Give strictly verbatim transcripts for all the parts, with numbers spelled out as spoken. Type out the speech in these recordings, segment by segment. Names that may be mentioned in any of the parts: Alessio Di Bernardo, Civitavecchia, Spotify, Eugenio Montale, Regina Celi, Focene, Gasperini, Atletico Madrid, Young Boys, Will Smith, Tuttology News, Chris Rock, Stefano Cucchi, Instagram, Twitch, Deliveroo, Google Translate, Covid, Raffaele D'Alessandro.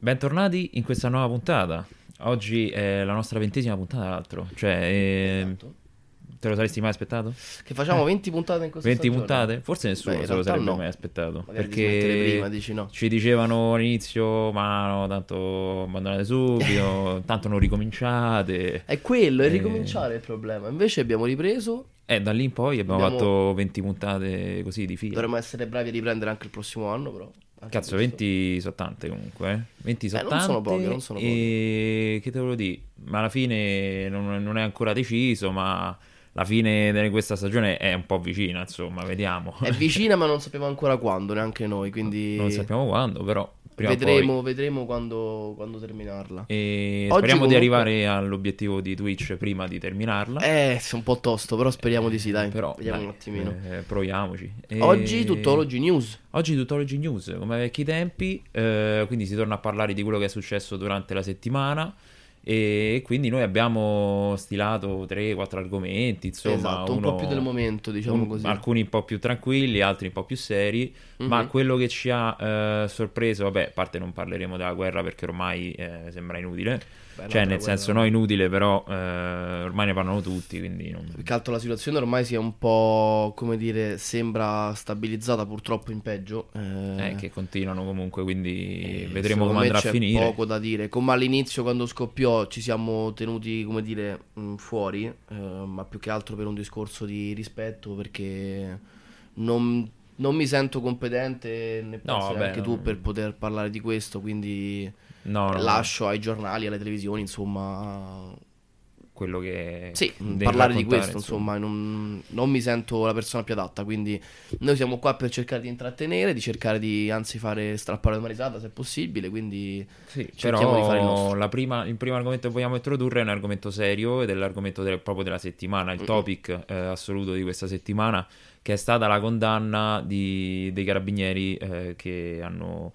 Bentornati in questa nuova puntata. Oggi è la nostra ventesima puntata, tra l'altro. Cioè, eh, te lo saresti mai aspettato? Che facciamo eh. venti puntate in questo venti stagione. puntate? Forse nessuno Beh, se lo sarebbe no. mai aspettato. Magari perché prima, dici no. ci dicevano all'inizio, ma no, tanto abbandonate subito, tanto non ricominciate. È quello, è eh. ricominciare il problema. Invece abbiamo ripreso. Eh, da lì in poi abbiamo, abbiamo fatto venti puntate così di fila. Dovremmo essere bravi a riprendere anche il prossimo anno, però. Cazzo, venti sono tante comunque, eh? venti sono eh, tante, non sono poche, non sono poche. E che te volevo dire? Ma alla fine non, non è ancora deciso, ma la fine di questa stagione è un po' vicina, insomma, vediamo. È vicina, ma non sappiamo ancora quando, neanche noi, quindi... Non sappiamo quando, però prima vedremo, o poi... Vedremo quando, quando terminarla. E oggi speriamo comunque... di arrivare all'obiettivo di Twitch prima di terminarla. Eh, è un po' tosto, però speriamo di sì, dai. Però, vediamo dai, un attimino. Eh, proviamoci. E... Oggi Tuttology News. Oggi Tuttology News, come ai vecchi tempi, eh, quindi si torna a parlare di quello che è successo durante la settimana. E quindi noi abbiamo stilato tre quattro argomenti, insomma, esatto, uno, un po' più del momento, diciamo un, così. Alcuni un po' più tranquilli, altri un po' più seri, mm-hmm. ma quello che ci ha eh, sorpreso, vabbè, a parte non parleremo della guerra perché ormai eh, sembra inutile. Beh, cioè, nel senso guerra... no inutile, però eh, ormai ne parlano tutti, quindi non... Più che altro la situazione ormai sia un po', come dire, sembra stabilizzata, purtroppo in peggio. Eh, eh che continuano comunque, quindi eh, vedremo come andrà a finire. Poco da dire, come all'inizio quando scoppiò ci siamo tenuti, come dire, fuori, eh, ma più che altro per un discorso di rispetto, perché non, non mi sento competente, ne pensi no, anche no. tu, per poter parlare di questo, quindi no, no, lascio no. ai giornali, alle televisioni, insomma, quello che sì, parlare di questo, insomma, insomma. Non, non mi sento la persona più adatta, quindi noi siamo qua per cercare di intrattenere, di cercare di anzi fare strappare una risata se è possibile, quindi sì, cerchiamo però di fare il nostro. La prima, il primo argomento che vogliamo introdurre è un argomento serio ed è l'argomento del, proprio della settimana, il mm-hmm. topic eh, assoluto di questa settimana, che è stata la condanna di, dei carabinieri eh, che hanno...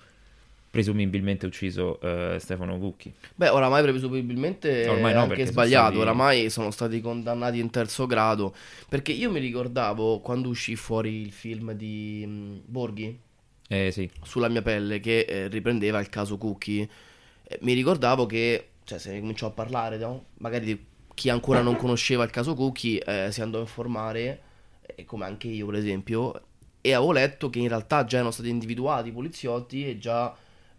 presumibilmente ucciso uh, Stefano Cucchi. Beh, oramai presumibilmente ormai no, anche sbagliato, sono stati... oramai sono stati condannati in terzo grado, perché io mi ricordavo quando uscì fuori il film di um, Borghi, eh, sì. Sulla mia pelle, che eh, riprendeva il caso Cucchi, eh, mi ricordavo che, cioè, se ne cominciò a parlare, no? Magari di chi ancora non conosceva il caso Cucchi eh, si andò a informare, eh, come anche io per esempio, e avevo letto che in realtà già erano stati individuati i poliziotti e già...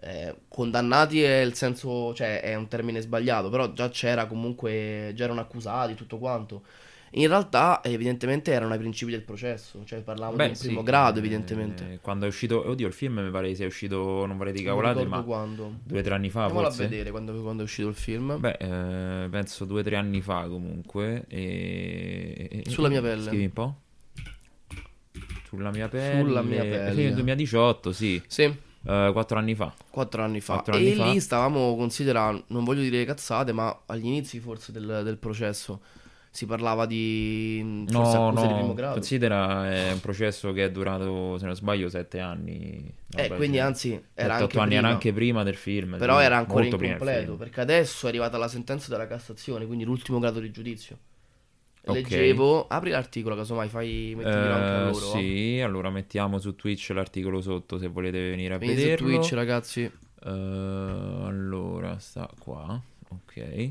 Eh, condannati è il senso, cioè è un termine sbagliato, però già c'era comunque, già erano accusati tutto quanto. In realtà evidentemente erano ai principi del processo, cioè parlavamo di sì, primo grado evidentemente. Eh, quando è uscito, oddio, il film mi pare che sia uscito, non vorrei di cavolate, ma quando. due o tre anni fa Andiamo forse. a vedere quando, quando è uscito il film. Beh, eh, penso due o tre anni fa comunque. E... Sulla mia pelle. Scrivi un po'. Sulla mia pelle. Sulla mia pelle. Sì, nel duemiladiciotto, sì. Sì. Quattro uh, anni fa Quattro anni fa quattro anni E fa. lì stavamo considerando, non voglio dire cazzate, ma agli inizi forse del, del processo si parlava di forse no, accuse no. di primo grado. Considera è un processo che è durato, se non sbaglio, sette anni no, eh, quindi anzi era anche anni prima. Era anche prima del film. Però era ancora incompleto, perché adesso è arrivata la sentenza della Cassazione, quindi l'ultimo grado di giudizio. Okay. Leggevo, apri l'articolo casomai, fai mettilo uh, anche a loro. Sì, oh. allora mettiamo su Twitch l'articolo sotto se volete venire a Vieni vederlo. Su Twitch, ragazzi. Uh, allora sta qua, ok. Eh,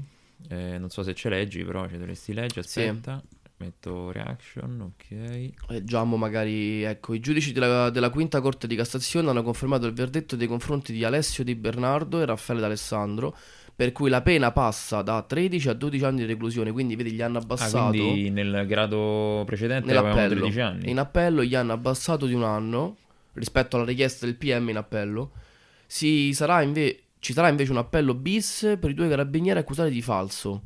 non so se ce leggi, però ci dovresti leggere. Aspetta, sì. Metto reaction, ok. Leggiamo magari, ecco, i giudici della, della Quinta Corte di Cassazione hanno confermato il verdetto dei confronti di Alessio Di Bernardo e Raffaele D'Alessandro, per cui la pena passa da tredici a dodici anni di reclusione, quindi vedi gli hanno abbassato. Ah, quindi nel grado precedente avevano tredici anni. In appello gli hanno abbassato di un anno rispetto alla richiesta del P M in appello. Si sarà inve- ci sarà invece un appello bis per i due carabinieri accusati di falso.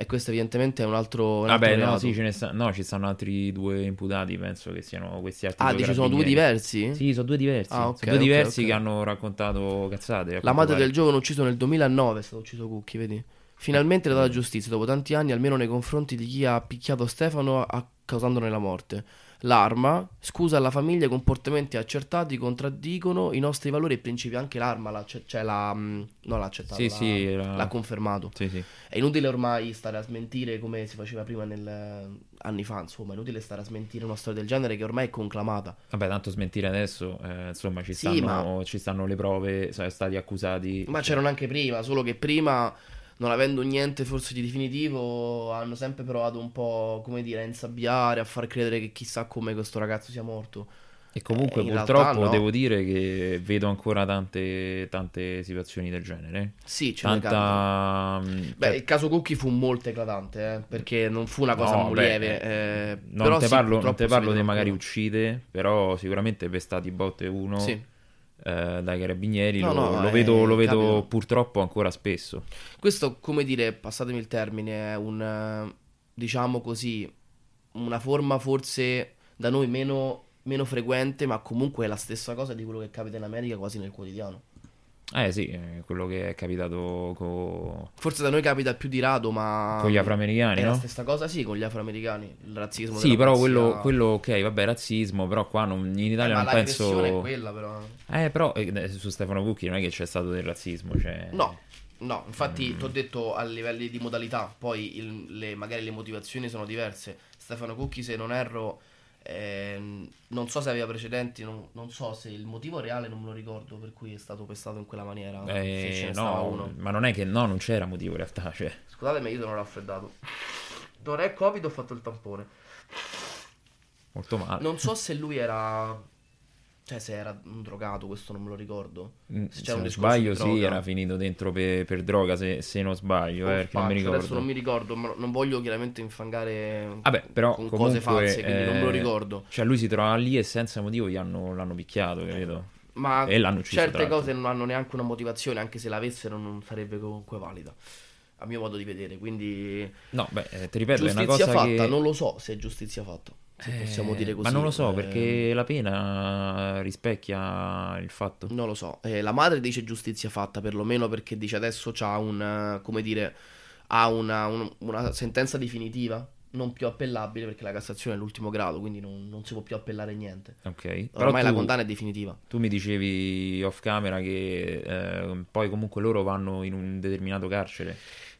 E questo evidentemente è un altro, un altro Vabbè, no, sì, ce ne sta... no, ci stanno altri due imputati, penso che siano questi altri ah, due. Ah, ci sono due diversi? Sì, sono due diversi. Ah, okay, sono due okay, diversi okay. che hanno raccontato cazzate. La madre pare. del giovane ucciso nel duemilanove è stato ucciso Cucchi, vedi? Finalmente la data giustizia, dopo tanti anni, almeno nei confronti di chi ha picchiato Stefano, ha causandone la morte. L'arma, scusa alla famiglia, i comportamenti accertati contraddicono i nostri valori e principi. Anche l'arma l'ha, cioè la, non l'ha accettato, sì, l'ha, sì, la... l'ha confermato. Sì, sì. È inutile ormai stare a smentire come si faceva prima nel... anni fa, insomma, è inutile stare a smentire una storia del genere che ormai è conclamata. Vabbè, tanto smentire adesso, eh, insomma, ci stanno, sì, ma... ci stanno le prove, sono stati accusati. Ma c'erano anche prima, solo che prima... non avendo niente forse di definitivo, hanno sempre provato un po', come dire, a insabbiare, a far credere che chissà come questo ragazzo sia morto. E comunque eh, purtroppo no. Devo dire che vedo ancora tante tante situazioni del genere. Sì, ce ne Tanta... Beh, il caso Cucchi fu molto eclatante, eh, perché non fu una cosa no, molto lieve. Eh, non, però te sì, parlo, non te parlo dei magari uccide, però sicuramente pestati botte uno... Sì. Eh, dai carabinieri no, lo, no, lo, eh, vedo, lo vedo purtroppo ancora spesso. Questo, come dire, passatemi il termine, è un, diciamo così, una forma forse da noi meno, meno frequente, ma comunque è la stessa cosa di quello che capita in America quasi nel quotidiano. Eh sì, quello che è capitato co... forse da noi capita più di rado, ma con gli afroamericani è no? la stessa cosa, sì, con gli afroamericani, il razzismo. Sì, però quello, quello, ok, vabbè, razzismo, però qua non, in Italia eh, non ma penso. Ma è quella però. Eh, però eh, su Stefano Cucchi non è che c'è stato del razzismo, cioè. No, no, infatti mm. ti ho detto a livelli di modalità, poi il, le, magari le motivazioni sono diverse. Stefano Cucchi, se non erro. Eh, non so se aveva precedenti, non, non so se il motivo reale non me lo ricordo per cui è stato pestato in quella maniera. Eh, se ce ne no, uno. Ma non è che no, non c'era motivo in realtà. Cioè. Scusatemi, io sono raffreddato. Non è Covid, ho fatto il tampone. Molto male. Non so se lui era, cioè se era un drogato, questo non me lo ricordo. Se, se non sbaglio, sì, era finito dentro per, per droga. Se, se non sbaglio, oh, eh, perché non mi ricordo. Adesso non mi ricordo, ma non voglio chiaramente infangare Vabbè, però, con comunque, cose false, quindi eh, non me lo ricordo. Cioè, lui si trova lì e senza motivo gli hanno, l'hanno picchiato, capito? Ma e l'hanno ucciso, certe cose non hanno neanche una motivazione, anche se l'avessero, non sarebbe comunque valida. A mio modo di vedere, quindi. No, beh, ti ripeto, è una cosa fatta, che... non lo so se è giustizia fatta. Se possiamo eh, dire così. Ma non lo so, eh, perché la pena rispecchia il fatto. Non lo so, eh, la madre dice giustizia fatta, perlomeno perché dice adesso c'ha un, come dire, ha una, un, una sentenza definitiva, non più appellabile, perché la Cassazione è l'ultimo grado, quindi non, non si può più appellare niente. Ok. Ormai però tu, la condanna è definitiva. Tu mi dicevi off camera che eh, poi comunque loro vanno in un determinato carcere.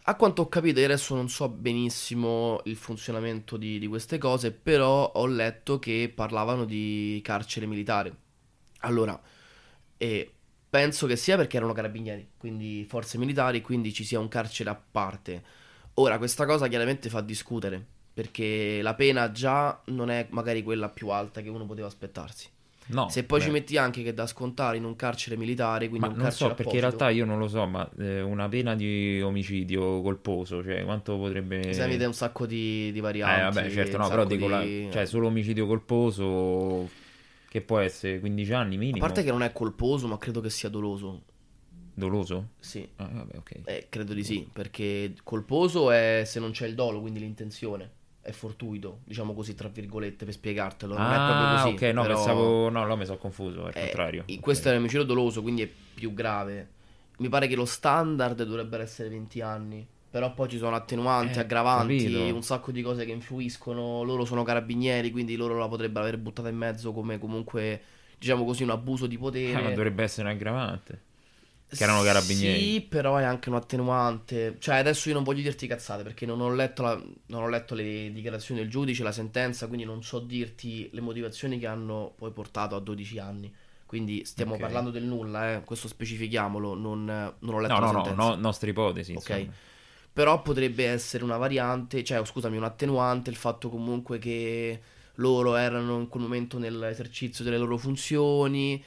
A quanto ho capito, io adesso non so benissimo il funzionamento di, di queste cose, però ho letto che parlavano di carcere militare. Allora, eh, penso che sia perché erano carabinieri, quindi forze militari, quindi ci sia un carcere a parte. Ora, questa cosa chiaramente fa discutere, perché la pena già non è magari quella più alta che uno poteva aspettarsi. No, se poi beh. ci metti anche che da scontare in un carcere militare, quindi ma un non carcere so perché apposito. In realtà io non lo so, ma eh, una pena di omicidio colposo, cioè quanto potrebbe se avete un sacco di, di varianti. Eh vabbè, certo, no, però dico di... la... cioè solo omicidio colposo che può essere quindici anni minimo. A parte che non è colposo, ma credo che sia doloso. Doloso? Sì. Ah, vabbè, okay. Eh, credo di sì, perché colposo è se non c'è il dolo, quindi l'intenzione. È fortuito, diciamo così, tra virgolette, per spiegartelo. Non ah, è proprio così. Ok, no, però... pensavo. No, no, mi sono confuso. Al è... contrario. Questo okay. È un omicidio doloso, quindi è più grave. Mi pare che lo standard dovrebbero essere venti anni. Però poi ci sono attenuanti, eh, aggravanti, capito. Un sacco di cose che influiscono. Loro sono carabinieri, quindi loro la potrebbero aver buttata in mezzo come comunque, diciamo così, un abuso di potere. Eh, ma dovrebbe essere un aggravante. Che erano carabinieri. Sì, però è anche un attenuante. Cioè adesso io non voglio dirti cazzate, perché non ho letto la, non ho letto le dichiarazioni del giudice, la sentenza, quindi non so dirti le motivazioni che hanno poi portato a dodici anni. Quindi stiamo okay. parlando del nulla, eh. Questo specifichiamolo. Non, non ho letto no, la no, sentenza. No, no, no, nostra ipotesi. Ok. Però potrebbe essere una variante, cioè oh, scusami, un attenuante, il fatto comunque che loro erano in quel momento nell'esercizio delle loro funzioni.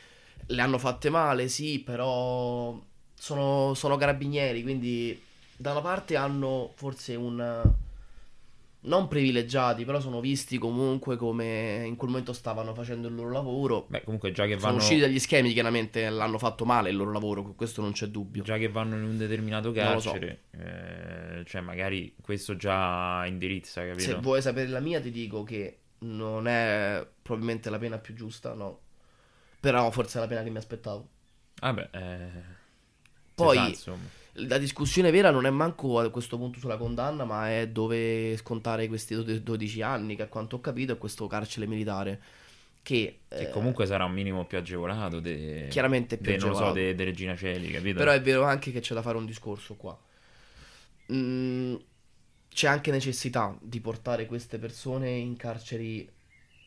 Le hanno fatte male, sì, però sono, sono carabinieri, quindi da una parte hanno forse un... non privilegiati, però sono visti comunque come in quel momento stavano facendo il loro lavoro. Beh, comunque già che vanno... sono usciti dagli schemi, chiaramente l'hanno fatto male il loro lavoro, questo non c'è dubbio. Già che vanno in un determinato carcere, non lo so. eh, cioè magari questo già indirizza, capito? Se vuoi sapere la mia ti dico che non è probabilmente la pena più giusta, no. Però forse è la pena che mi aspettavo. Ah beh, eh... Poi, sa, La discussione vera non è manco a questo punto sulla condanna, ma è dove scontare questi dodici anni, che a quanto ho capito è questo carcere militare. Che, che comunque eh, sarà un minimo più agevolato de, chiaramente più de, agevolato non so, de, de Regina Celi, capito? Però è vero anche che c'è da fare un discorso qua. Mm, c'è anche necessità di portare queste persone in carceri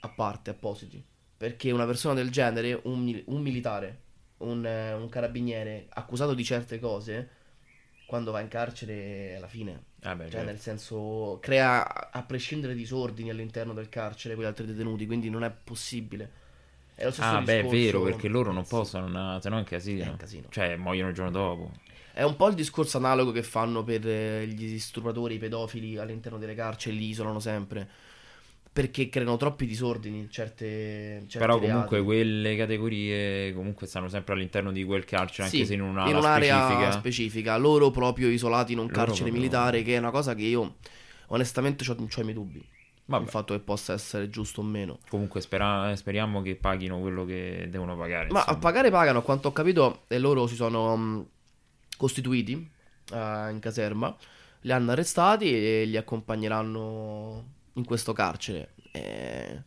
a parte, appositi, perché una persona del genere, un, un militare, un, un carabiniere accusato di certe cose, quando va in carcere alla fine ah beh, cioè certo. nel senso crea, a prescindere, disordini all'interno del carcere con gli altri detenuti, quindi non è possibile. È lo stesso ah discorso, beh è vero, perché loro non possono, se no è un casino. È un casino, cioè muoiono il giorno dopo. È un po' il discorso analogo che fanno per gli stupratori, i pedofili all'interno delle carceri, li isolano sempre perché creano troppi disordini certe, certe però comunque reati. Quelle categorie comunque stanno sempre all'interno di quel carcere, anche sì, se in un'area, in un'area specifica. specifica loro proprio isolati in un loro carcere proprio... militare, che è una cosa che io onestamente c'ho, c'ho i miei dubbi sul fatto che possa essere giusto o meno. Comunque spera, speriamo che paghino quello che devono pagare, ma insomma. A pagare pagano, a quanto ho capito, e loro si sono mh, costituiti uh, in caserma, li hanno arrestati e li accompagneranno in questo carcere. eh,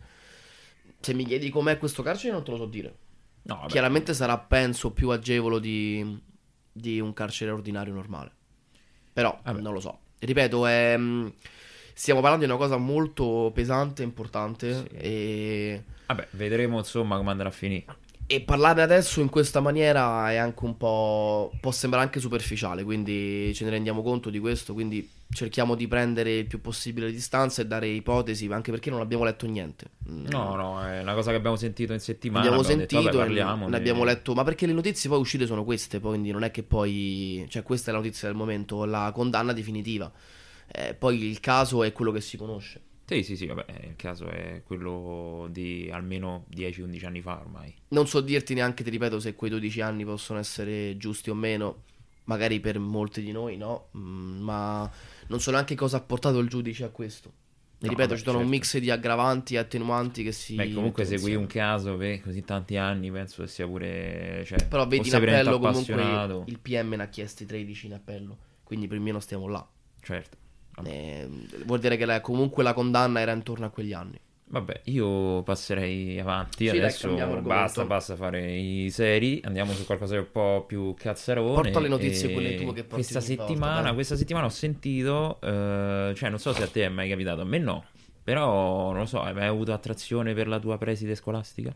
Se mi chiedi com'è questo carcere non te lo so dire. No, chiaramente sarà, penso, più agevolo di, di un carcere ordinario normale. Però vabbè. non lo so. Ripeto, è, stiamo parlando di una cosa molto pesante, importante, sì. E vabbè, vedremo insomma come andrà a finire. E parlarne adesso in questa maniera è anche un po', può sembrare anche superficiale, quindi ce ne rendiamo conto di questo, quindi cerchiamo di prendere il più possibile le distanze e dare ipotesi, anche perché non abbiamo letto niente. No, no, è una cosa che abbiamo sentito in settimana. Abbiamo sentito, detto, vabbè, parliamo, ne abbiamo letto, ma perché le notizie poi uscite sono queste, poi, quindi non è che poi, cioè questa è la notizia del momento, la condanna definitiva, eh, poi il caso è quello che si conosce. Sì, sì, sì, vabbè, il caso è quello di almeno dieci undici anni fa ormai. Non so dirti neanche, ti ripeto, se quei dodici anni possono essere giusti o meno, magari per molti di noi no, ma non so neanche cosa ha portato il giudice a questo. Ti no, ripeto, vabbè, ci sono certo. un mix di aggravanti e attenuanti che si... Beh, comunque segui un caso per così tanti anni, penso che sia pure... Cioè, però vedi, in appello comunque il P M ne ha chiesti tredici in appello, quindi per me non stiamo là. Certo. Eh, vuol dire che la, comunque la condanna era intorno a quegli anni. Vabbè, io passerei avanti, sì, adesso dai, basta, basta fare i seri, andiamo su qualcosa di un po' più cazzarone. Porta le notizie quelle tue che porti questa settimana, volta, questa settimana ho sentito, eh, cioè non so se a te è mai capitato, a me no, però non lo so, hai mai avuto attrazione per la tua preside scolastica?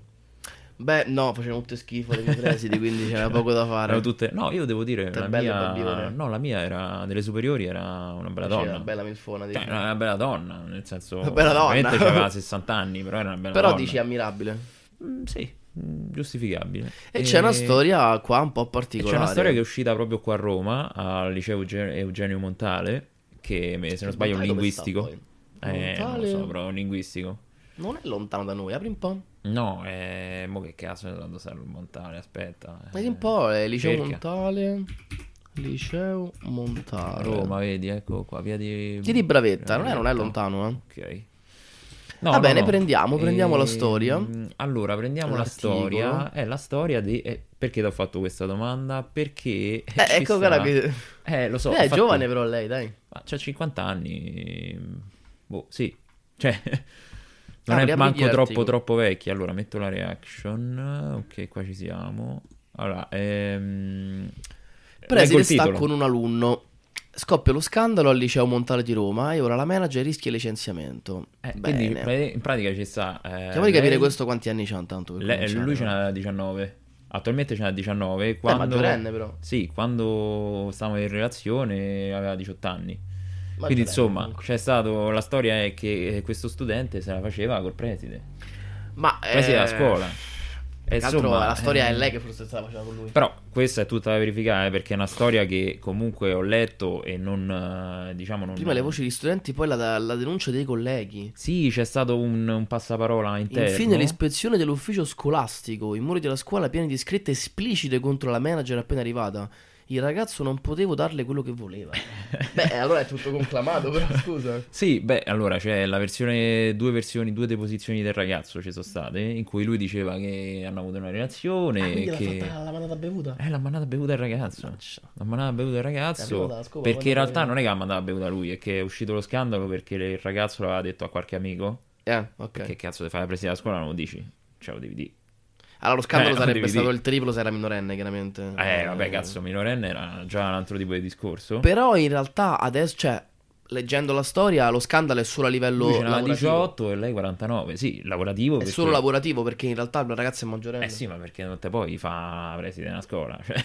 Beh, no, facevano tutte schifo le mie presidi, quindi c'era poco da fare. Erano tutte... No, io devo dire, la mia... no, la mia era delle superiori, era una bella donna. Una bella milfona, cioè, era una bella donna, nel senso. Una bella donna. Aveva sessanta anni, però era una bella però donna. Però dici ammirabile. Mm, sì, giustificabile. E, e c'è una storia qua un po' particolare. C'è una storia che è uscita proprio qua a Roma, al liceo Eugenio Montale, che se non sbaglio è un linguistico. Eh, non lo so, però è un linguistico. Non è lontano da noi, apri un po'. No, eh, mo che cazzo è andato a Montale, aspetta. Eh. Vedi un po', eh, Liceo Cerca. Montale, Liceo Montale. Roma, vedi, ecco qua, via di... Via di Bravetta, non è, non è lontano, eh. Ok. No, Va no, bene, no. prendiamo, prendiamo e... la storia. Allora, prendiamo L'articolo. la storia. È la storia di... Eh, perché ti ho fatto questa domanda? Perché... Eh, ecco quella che... Eh, lo so. Eh, è fatto... giovane però lei, dai. Ma c'ha cinquanta anni. Boh, sì. Cioè... Non ah, è manco troppo troppo vecchia. Allora metto la reaction. Ok, qua ci siamo. Allora ehm... Preside sta con un alunno, scoppia lo scandalo al liceo Montale di Roma e ora la manager rischia licenziamento. eh, Quindi in pratica ci sta eh, Cerchiamo di capire questo quanti anni c'ha intanto. Lei, lui ce n'ha diciannove. Attualmente ce n'ha diciannove. Quando... Eh, maggiorenne però. Sì, quando stavamo in relazione aveva diciotto anni. Quindi insomma c'è stato, la storia è che questo studente se la faceva col preside, ma preside eh... della scuola, e insomma la storia ehm... è lei che forse se la faceva con lui. Però questa è tutta da verificare, perché è una storia che comunque ho letto e non diciamo non... prima le voci di studenti, poi la, la denuncia dei colleghi. Sì, c'è stato un, un passaparola interno. Infine l'ispezione dell'ufficio scolastico, i muri della scuola pieni di scritte esplicite contro la manager appena arrivata. il ragazzo non potevo darle quello che voleva. Beh, allora è tutto conclamato, però scusa. Sì, beh, allora c'è cioè, la versione, due versioni, due deposizioni del ragazzo ci sono state, in cui lui diceva che hanno avuto una relazione. Ah, quindi che... l'ha fatta la manata bevuta? Eh, la manata bevuta il ragazzo. Maccia. La manata bevuta il ragazzo, scopa, perché in realtà non è che la manata bevuta lui, è che è uscito lo scandalo perché il ragazzo l'aveva detto a qualche amico. Eh, ok. Che cazzo ti fai la presida a scuola? Non lo dici, cioè lo devi dire. Allora lo scandalo eh, sarebbe stato dire. Il triplo se era minorenne, chiaramente. Eh, vabbè, cazzo, minorenne era già un altro tipo di discorso. Però in realtà adesso, cioè, leggendo la storia, lo scandalo è solo a livello lui lavorativo. diciotto e lei quarantanove, sì, lavorativo. È perché... solo lavorativo, perché in realtà la ragazza è maggiorenne. Eh sì, ma perché non te poi fa presidente della scuola, cioè.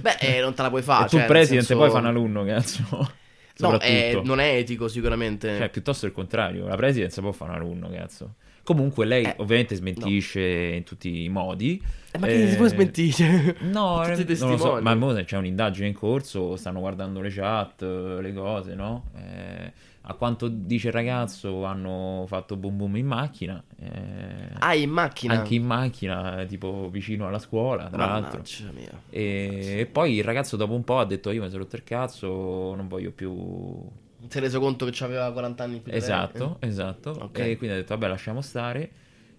Beh, eh, non te la puoi fare. E cioè, tu presidente senso... poi fa un alunno, cazzo. No, è, non è etico sicuramente. Cioè, piuttosto il contrario, la presidenza può fare un alunno, cazzo. Comunque lei eh, ovviamente smentisce no. in tutti i modi. Eh, ma che eh, si può smentire? No, tutti non lo so, ma mo c'è un'indagine in corso, stanno guardando le chat, le cose, no? Eh, a quanto dice il ragazzo hanno fatto boom boom in macchina. Eh, ah, in macchina? Anche in macchina, tipo vicino alla scuola, tra l'altro. Mia. E, e poi il ragazzo dopo un po' ha detto io mi sono rotto il cazzo, non voglio più... Si è reso conto che aveva quaranta anni più. Esatto, eh? esatto. Okay. E quindi ha detto vabbè lasciamo stare.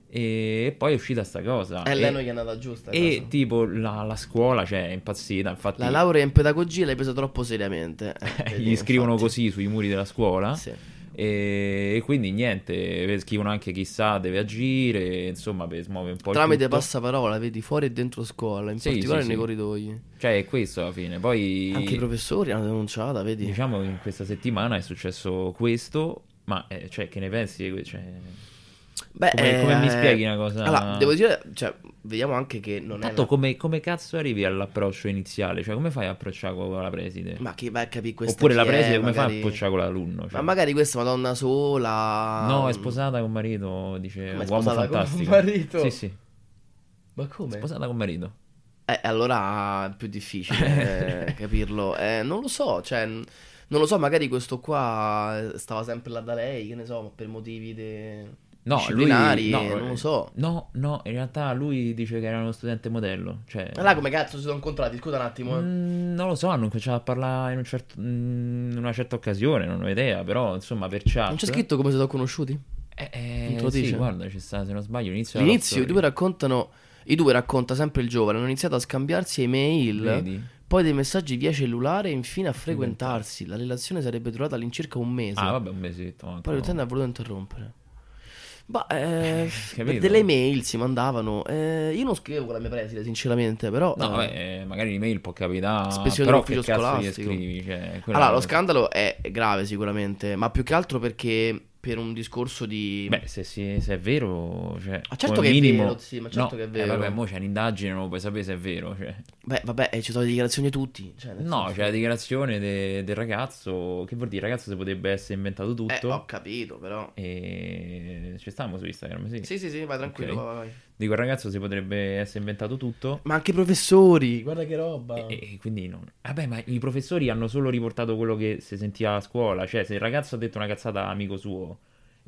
E poi è uscita sta cosa. E lei non gli è andata giusta. E cosa? Tipo la, la scuola, cioè, è impazzita. Infatti la laurea in pedagogia l'hai presa troppo seriamente. Eh, gli scrivono infatti. Così sui muri della scuola. Sì. E quindi niente, scrivono anche chissà deve agire, insomma per smuovere un po' tramite passaparola, vedi, fuori e dentro scuola, in sì, particolare sì, nei sì. corridoi, cioè è questo alla fine. Poi anche i professori hanno denunciata, vedi, diciamo che in questa settimana è successo questo, ma eh, cioè che ne pensi, cioè... Beh, come, eh, come mi spieghi una cosa? Allora, devo dire, cioè, vediamo anche che non Tanto è la... come, come cazzo arrivi all'approccio iniziale? Cioè, come fai a approcciare con la preside? Ma che vai a capire questa Oppure la preside, è, come magari... fai a approcciare con l'alunno? Cioè. Ma magari questa madonna sola... No, è sposata con marito, dice, come uomo fantastico. Con marito? Sì, sì. Ma come? Sposata con marito. Eh, allora è più difficile eh, capirlo. Eh, non lo so, cioè... Non lo so, magari questo qua stava sempre là da lei, che ne so, per motivi de... No, lui, no, non lo so. No, no, in realtà lui dice che era uno studente modello. Cioè, ma là come cazzo si sono incontrati? Scusa un attimo. Mh, non lo so, hanno cominciato a parlare in, un certo, in una certa occasione, non ho idea, però insomma per chat. Non c'è scritto come si sono conosciuti? Eh, eh, non te lo sì, dice? Guarda, c'è sta, se non sbaglio, l'inizio. L'inizio, i due raccontano, i due racconta sempre il giovane, hanno iniziato a scambiarsi email. Vedi? Poi dei messaggi via cellulare e infine a frequentarsi. La relazione sarebbe durata all'incirca un mese. Ah, vabbè, un mesetto. Manco. Poi l'utente ha voluto interrompere. Bah, eh, eh, delle email si mandavano. Eh, io non scrivevo con la mia preside, sinceramente, però. No, eh, beh, magari l'email può capitare. Spesso dell'ufficio scolastico. Scrivi, cioè, allora, lo scandalo è grave, sicuramente, ma più che altro perché per un discorso di. Beh, se, si, se è vero, cioè. Ma certo che minimo... è vero, sì, ma certo no, che è vero. Eh, vabbè, mo c'è un'indagine, non lo puoi sapere se è vero. Cioè. Beh, vabbè, ci sono le dichiarazioni di tutti. Cioè, no, c'è la dichiarazione de, del ragazzo. Che vuol dire? Il ragazzo si potrebbe essere inventato tutto. Eh, ho capito, però. E ci stiamo su Instagram, sì. Sì, sì, sì, vai tranquillo, okay. vai, vai. Dico, il ragazzo si potrebbe essere inventato tutto. Ma anche i professori, guarda che roba. E, e quindi non. Vabbè, ma i professori hanno solo riportato quello che si sentiva a scuola. Cioè, se il ragazzo ha detto una cazzata amico suo,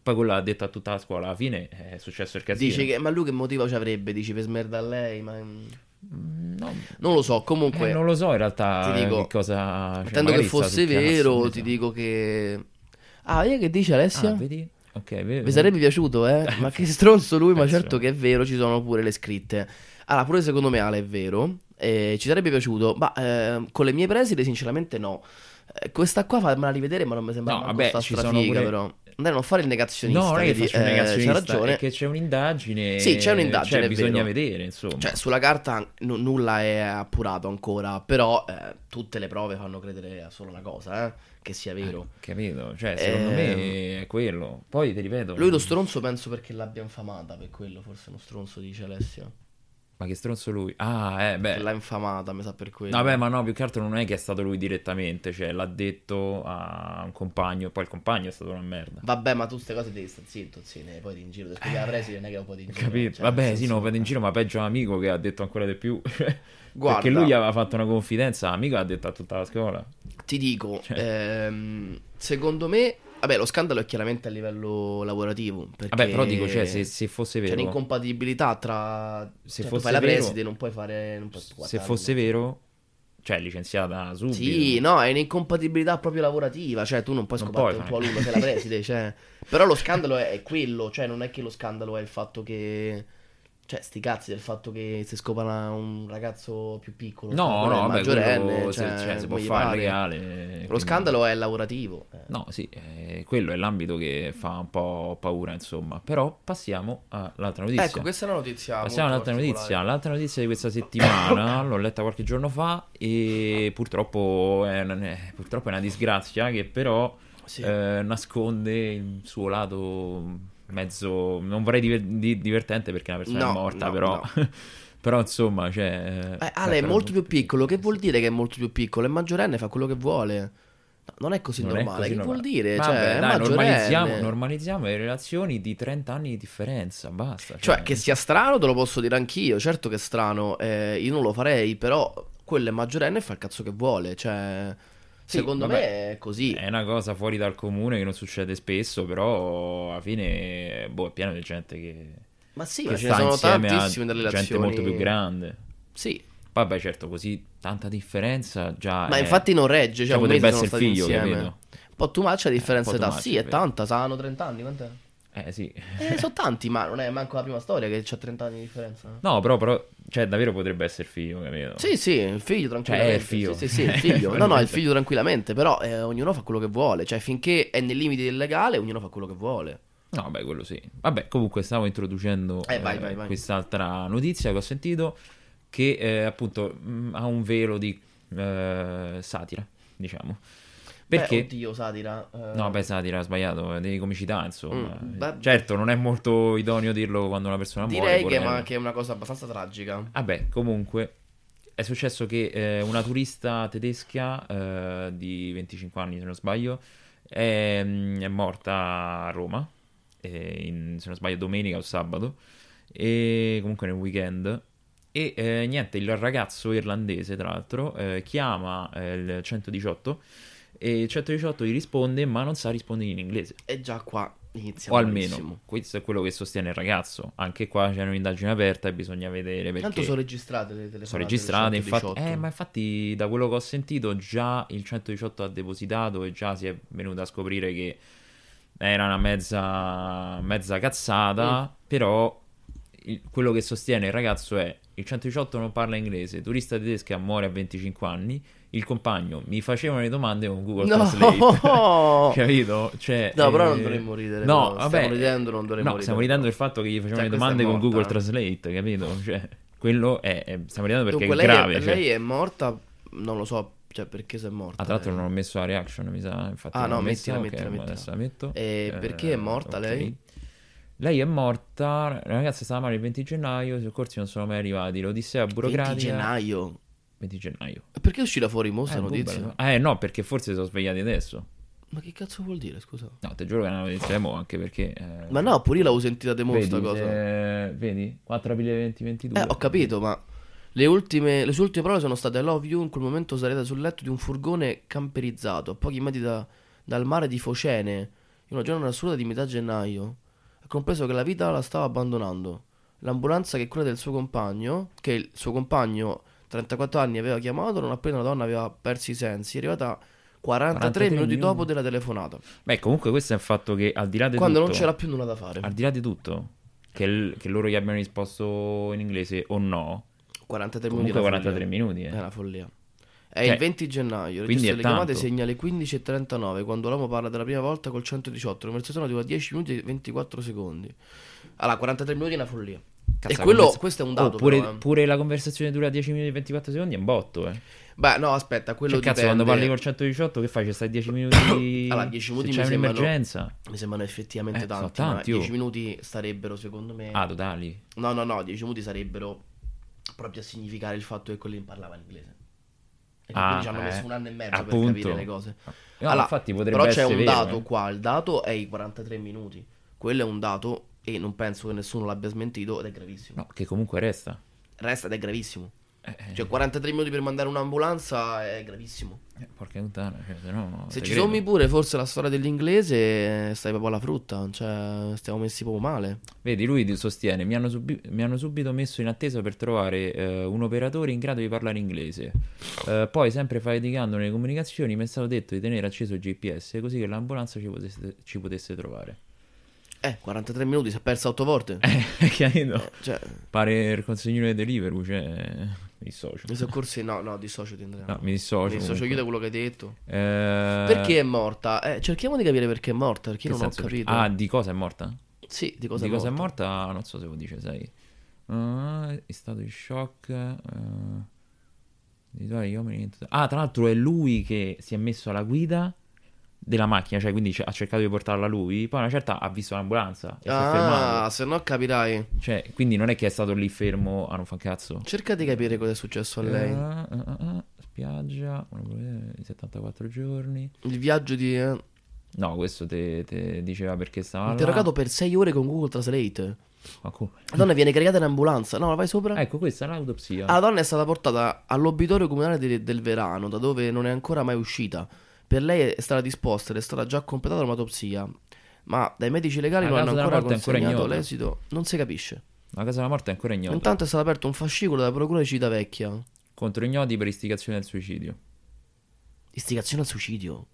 poi quello l'ha detto a tutta la scuola, alla fine è successo il casino. Dici che, ma lui che motivo ci avrebbe? Dici per smerda a lei, ma... No. Non lo so, comunque... Eh, non lo so in realtà ti dico, che cosa... Attendo cioè, che fosse vero, ti so. dico che... Ah, io che dici Alessia? Ah, vedi? Okay, vi, vi sarebbe piaciuto, eh? Ma che stronzo lui, ma certo che è vero, ci sono pure le scritte. Allora, pure secondo me Ale è vero, eh, ci sarebbe piaciuto, ma eh, con le mie preside sinceramente no. Eh, questa qua fammela rivedere, ma non mi sembra no, vabbè, ci sono figa, pure... però. Andare non fare il negazionista. No, non è che faccio il negazionista, eh, c'è ragione. È che c'è un'indagine. Sì, c'è un'indagine, cioè, bisogna vero. vedere, insomma. Cioè, sulla carta n- nulla è appurato ancora, però eh, tutte le prove fanno credere a solo una cosa, eh, che sia vero. Eh, capito? Cioè, secondo eh... me è quello. Poi ti ripeto. Lui lo stronzo penso perché l'abbia infamata, per quello forse uno stronzo dice Alessio. Ma che stronzo lui. Ah, eh, beh. L'ha infamata, mi sa per quello. Vabbè, ma no, più che altro non è che è stato lui direttamente, cioè l'ha detto a un compagno, poi il compagno è stato una merda. Vabbè, ma tu queste cose devi stare zitto, zine, poi ti in giro, ti spiega la preside, non è che lo puoi in giro. Capito? Cioè, vabbè, sì, no, poi in giro, ma peggio un amico che ha detto ancora di più. Guarda. Perché lui gli aveva fatto una confidenza, l'amico ha detto a tutta la scuola. Ti dico, cioè. ehm, secondo me... Vabbè, lo scandalo è chiaramente a livello lavorativo. Perché Vabbè, però dico, cioè, se, se fosse vero... C'è l'incompatibilità tra... Se cioè, fosse tu fai vero, la preside, non puoi fare... Non puoi se fosse vero, Cioè, licenziata subito. Sì, no, è un'incompatibilità proprio lavorativa. Cioè, tu non puoi scoparti un po' a lungo se la preside. Cioè. Però lo scandalo è, è quello. Cioè, non è che lo scandalo è il fatto che... Cioè, sti cazzi del fatto che si scopana un ragazzo più piccolo. No, no, vabbè, quello, cioè, cioè, si può fare reale. Lo scandalo è lavorativo. No, sì, eh, quello è l'ambito che fa un po' paura, insomma. Però passiamo all'altra notizia. Ecco, questa è una notizia. Passiamo all'altra notizia. L'altra notizia di questa settimana l'ho letta qualche giorno fa e purtroppo è una, purtroppo è una disgrazia che però sì. eh, nasconde il suo lato... mezzo, non vorrei diver- di- divertente perché una persona no, è morta, no, però no. Però insomma, cioè eh, Ale è molto più piccolo, che vuol dire che è molto più piccolo? È maggiorenne, fa quello che vuole. No, non è così non normale, è così che normale. Vuol dire? Vabbè, cioè, dai, normalizziamo, normalizziamo le relazioni di trenta anni di differenza, basta. Cioè, cioè che sia strano te lo posso dire anch'io, certo che è strano, eh, io non lo farei, però quello è maggiorenne e fa il cazzo che vuole, cioè... Secondo sì, vabbè, me è così. È una cosa fuori dal comune che non succede spesso, però alla fine boh, è pieno di gente che... Ma sì, che ma ce ne sono tantissime delle relazioni. Gente molto più grande. Sì. Vabbè, certo, così tanta differenza già... Ma è... infatti non regge, cioè, cioè potrebbe essere il figlio, capito? Un po' too much la differenza d'età. Much, sì, è vero. Tanta, saranno trenta anni, quant'è? Eh sì. Eh, sono tanti, ma non è manco la prima storia che c'ha trenta anni di differenza. No, però, però cioè davvero potrebbe essere il figlio, capito? Sì, sì, il figlio tranquillamente. Cioè, è il figlio. Sì, sì, sì, il figlio. No, no, il figlio tranquillamente, però eh, ognuno fa quello che vuole, cioè finché è nei limiti del legale, ognuno fa quello che vuole. No, beh, quello sì. Vabbè, comunque stavo introducendo eh, vai, eh, vai, vai. quest'altra notizia che ho sentito che eh, appunto mh, ha un velo di eh, satira, diciamo. Perché? Beh, oddio, satira. Eh... No, beh, satira, sbagliato, di comicità, insomma. Mm, beh... Certo, non è molto idoneo dirlo quando una persona Direi muore. Direi che, ma, che è una cosa abbastanza tragica. Vabbè, ah, comunque, è successo che eh, una turista tedesca eh, di venticinque anni, se non sbaglio, è, è morta a Roma, eh, in, se non sbaglio domenica o sabato, e comunque nel weekend... E eh, niente, il ragazzo irlandese, tra l'altro, eh, chiama eh, il centodiciotto... E il centodiciotto gli risponde, ma non sa rispondere in inglese. E già qua inizia. O malissimo. Almeno questo è quello che sostiene il ragazzo. Anche qua c'è un'indagine aperta e bisogna vedere perché. Tanto sono registrate le telefonate. Sono registrate, infatti. Eh, ma infatti, da quello che ho sentito, già il centodiciotto ha depositato e già si è venuto a scoprire che era una mezza, mezza cazzata. Mm. Però il, quello che sostiene il ragazzo è: il centodiciotto non parla inglese, turista tedesca muore a venticinque anni. Il compagno mi facevano le domande con Google no! Translate. Capito? Cioè, no, eh... però non dovremmo ridere. No, no. Vabbè, stiamo ridendo, non dovremmo no, ridere. Stiamo ridendo del fatto che gli facevano cioè, le domande con Google Translate, capito? Cioè, quello è, è stiamo ridendo perché dunque, è grave. Lei è, cioè. Lei è morta, non lo so, cioè perché se è morta. Ah, tra l'altro eh. non ho messo la reaction, mi sa, infatti. Ah, no, mettila, mettila, mettila. Adesso la metto. E eh, perché è morta okay. lei? Lei è morta, la ragazza stava male il venti gennaio, i soccorsi non sono mai arrivati, l'odissea burocratica. venti gennaio? venti gennaio. Perché è uscita fuori mo sta eh, notizia? Eh no, perché forse sono svegliati adesso. Ma che cazzo vuol dire, scusa? No, te giuro che è una notizia mo, anche perché... Eh... Ma no, pure io l'avevo sentita de mo sta cosa. Eh, vedi? quattro aprile duemilaventidue. Eh, ho capito, ma le ultime, le sue ultime parole sono state I love you, in quel momento sarete sul letto di un furgone camperizzato, a pochi metri da, dal mare di Focene, in una giornata assurda di metà gennaio. Ha compreso che la vita la stava abbandonando. L'ambulanza che quella del suo compagno, che il suo compagno... trentaquattro anni aveva chiamato, non appena la donna aveva perso i sensi, è arrivata quarantatré minuti dopo della telefonata. Beh, comunque questo è un fatto che al di là di quando tutto, non c'era più nulla da fare, al di là di tutto, che, il, che loro gli abbiano risposto in inglese o no, quarantatré minuti eh. È una follia. È cioè, il venti gennaio, registro delle chiamate segnale quindici e trentanove, quando l'uomo parla della prima volta col centodiciotto, la conversazione dura dieci minuti e ventiquattro secondi. Allora, quarantatré minuti è una follia. Cazzo, e quello, conversa... questo è un dato. Oh, pure, però, eh. pure la conversazione dura dieci minuti e ventiquattro secondi è un botto, eh. Beh, no, aspetta, quello cioè, dipende. Cazzo, quando parli col centodiciotto, che fai? Ci stai dieci minuti. Allora, dieci minuti se mi c'è sembrano... un'emergenza. Mi sembrano effettivamente eh, tanti. tanti ma dieci minuti sarebbero, secondo me. Ah, totali. No, no, no, dieci minuti sarebbero proprio a significare il fatto che quello parlava in inglese. E ah, ci hanno eh. messo un anno e mezzo appunto. Per capire le cose. No, allora, infatti potrebbe però c'è essere un dato vero, eh. qua. Il dato è i quarantatré minuti. Quello è un dato. E non penso che nessuno l'abbia smentito ed è gravissimo. No, che comunque resta. Resta ed è gravissimo. Eh, cioè quarantatré minuti per mandare un'ambulanza è gravissimo. Eh, porca puttana, cioè, no, se ci credo. Sommi pure forse la storia dell'inglese, stai proprio alla frutta, cioè stiamo messi proprio male. Vedi, lui sostiene: mi hanno, subi- mi hanno subito messo in attesa per trovare eh, un operatore in grado di parlare inglese. Eh, poi, sempre faticando nelle comunicazioni, mi è stato detto di tenere acceso il G P S così che l'ambulanza ci potesse, ci potesse trovare. Eh, quarantatré minuti, si è persa otto volte. Eh, chiaro. Eh, cioè... Pare il consigliere Deliveroo, cioè... Mi dissocio. Mi soccorsi, no, no, dissocio ti andremo. No, mi dissocio. Mi dissocio io da quello che hai detto. Eh... Perché è morta? Eh, cerchiamo di capire perché è morta, perché io non ho capito. Per... Ah, di cosa è morta? Sì, di cosa, di è, cosa morta. è morta? Non so se lo dice, sai. Uh, è stato in shock. Uh... Ah, tra l'altro è lui che si è messo alla guida della macchina, cioè quindi ha cercato di portarla lui, poi una certa ha visto l'ambulanza e ah, si è fermato. Se no capirai, cioè quindi non è che è stato lì fermo a non fa cazzo. Cerca di capire cosa è successo a lei. uh, uh, uh, spiaggia, settantaquattro giorni il viaggio di eh. No, questo te, te diceva perché stava interrogato là. Per sei ore con Google Translate. Ma come? La donna viene caricata in ambulanza. No, la vai sopra. Ecco, questa è l'autopsia. La donna è stata portata all'obitorio comunale di, del Verano, da dove non è ancora mai uscita. Per lei è stata disposta ed è stata già completata un'autopsia, ma dai medici legali non hanno ancora consegnato l'esito. Non si capisce. La causa della morte è ancora ignota. Intanto è stato aperto un fascicolo dalla procura di Civitavecchia contro ignoti per istigazione al suicidio. Istigazione al suicidio?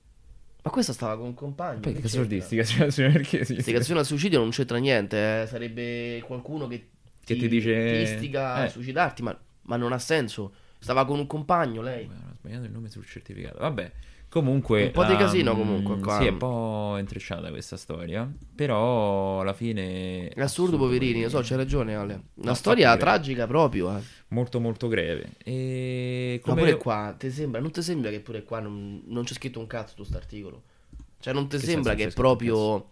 Ma questa stava con un compagno. Perché cazzo vuol dire istigazione al suicidio? Istigazione al suicidio non c'entra niente, eh. Sarebbe qualcuno che ti, che ti dice ti istiga eh. a suicidarti, ma, ma non ha senso. Stava con un compagno lei. Ho sbagliato il nome sul certificato. Vabbè. Comunque un po' di um, casino comunque qua. Sì, è un po' intrecciata questa storia, però alla fine è assurdo, poverini, lo so, c'hai ragione Ale. Una no, storia tragica greve. proprio eh. Molto molto greve e come... Ma pure qua ti sembra, non ti sembra che pure qua non, non c'è scritto un cazzo tu st'articolo? Cioè non ti sembra che proprio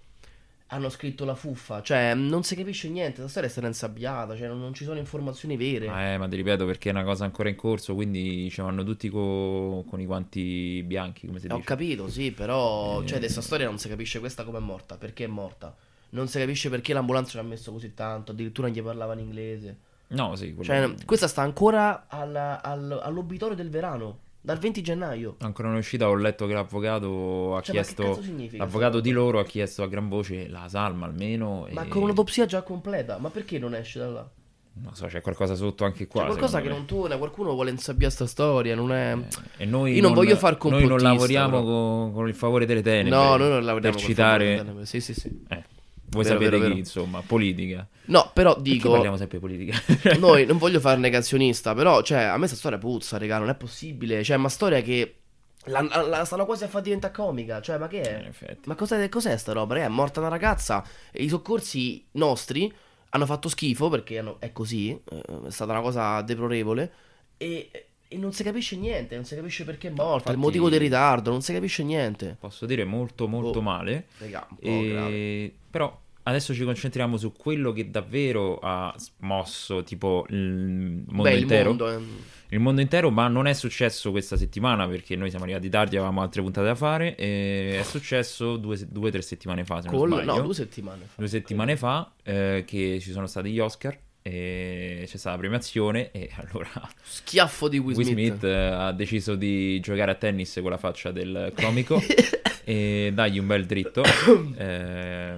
hanno scritto la fuffa? Cioè non si capisce niente, la storia è stata insabbiata, cioè non, non ci sono informazioni vere. Ah, eh, ma ti ripeto, perché è una cosa ancora in corso, quindi ci vanno tutti co... con i guanti bianchi, come si dice. Ho capito, sì, però eh... cioè questa storia non si capisce, questa come è morta, perché è morta, non si capisce perché l'ambulanza ci ha messo così tanto, addirittura non gli parlava in inglese. No, sì, quello... cioè questa sta ancora alla, all, all'obitorio del Verano dal venti gennaio. Ancora non è uscita. Ho letto che l'avvocato ha cioè, chiesto l'avvocato di loro ha chiesto a gran voce la salma almeno e... ma con un'autopsia già completa, ma perché non esce da là? Non so, c'è qualcosa sotto anche qua, c'è qualcosa che me. non torna, qualcuno vuole insabbiare sta storia, non è eh, e noi io non, non voglio far complottista, noi non lavoriamo con, con il favore delle tenebre. No, noi non lavoriamo per con citare il favore sì sì sì eh. Voi vero, sapete vero, chi, vero. Insomma, politica. No, però dico... Perché parliamo sempre politica? Noi, non voglio fare negazionista, però, cioè, a me sta storia puzza, raga, non è possibile. Cioè, ma storia che... La, la stanno quasi a far diventare comica, cioè, ma che è? Eh, ma cos'è, cos'è sta roba? È morta una ragazza, e i soccorsi nostri hanno fatto schifo, perché hanno, è così, è stata una cosa deplorevole, e... E non si capisce niente, non si capisce perché è morta, infatti, il motivo del ritardo, non si capisce niente. Posso dire molto molto oh, male, raga, un po' e... grave. Però adesso ci concentriamo su quello che davvero ha mosso tipo il mondo Beh, intero. Il mondo, ehm... il mondo intero, ma non è successo questa settimana perché noi siamo arrivati tardi, avevamo altre puntate da fare e è successo due, due tre settimane fa, se Col... non sbaglio. No, due settimane fa. Due settimane fa eh, che ci sono stati gli Oscar. E c'è stata la premiazione e allora schiaffo di Will Smith. Will Smith ha deciso di giocare a tennis con la faccia del comico e dagli un bel dritto eh,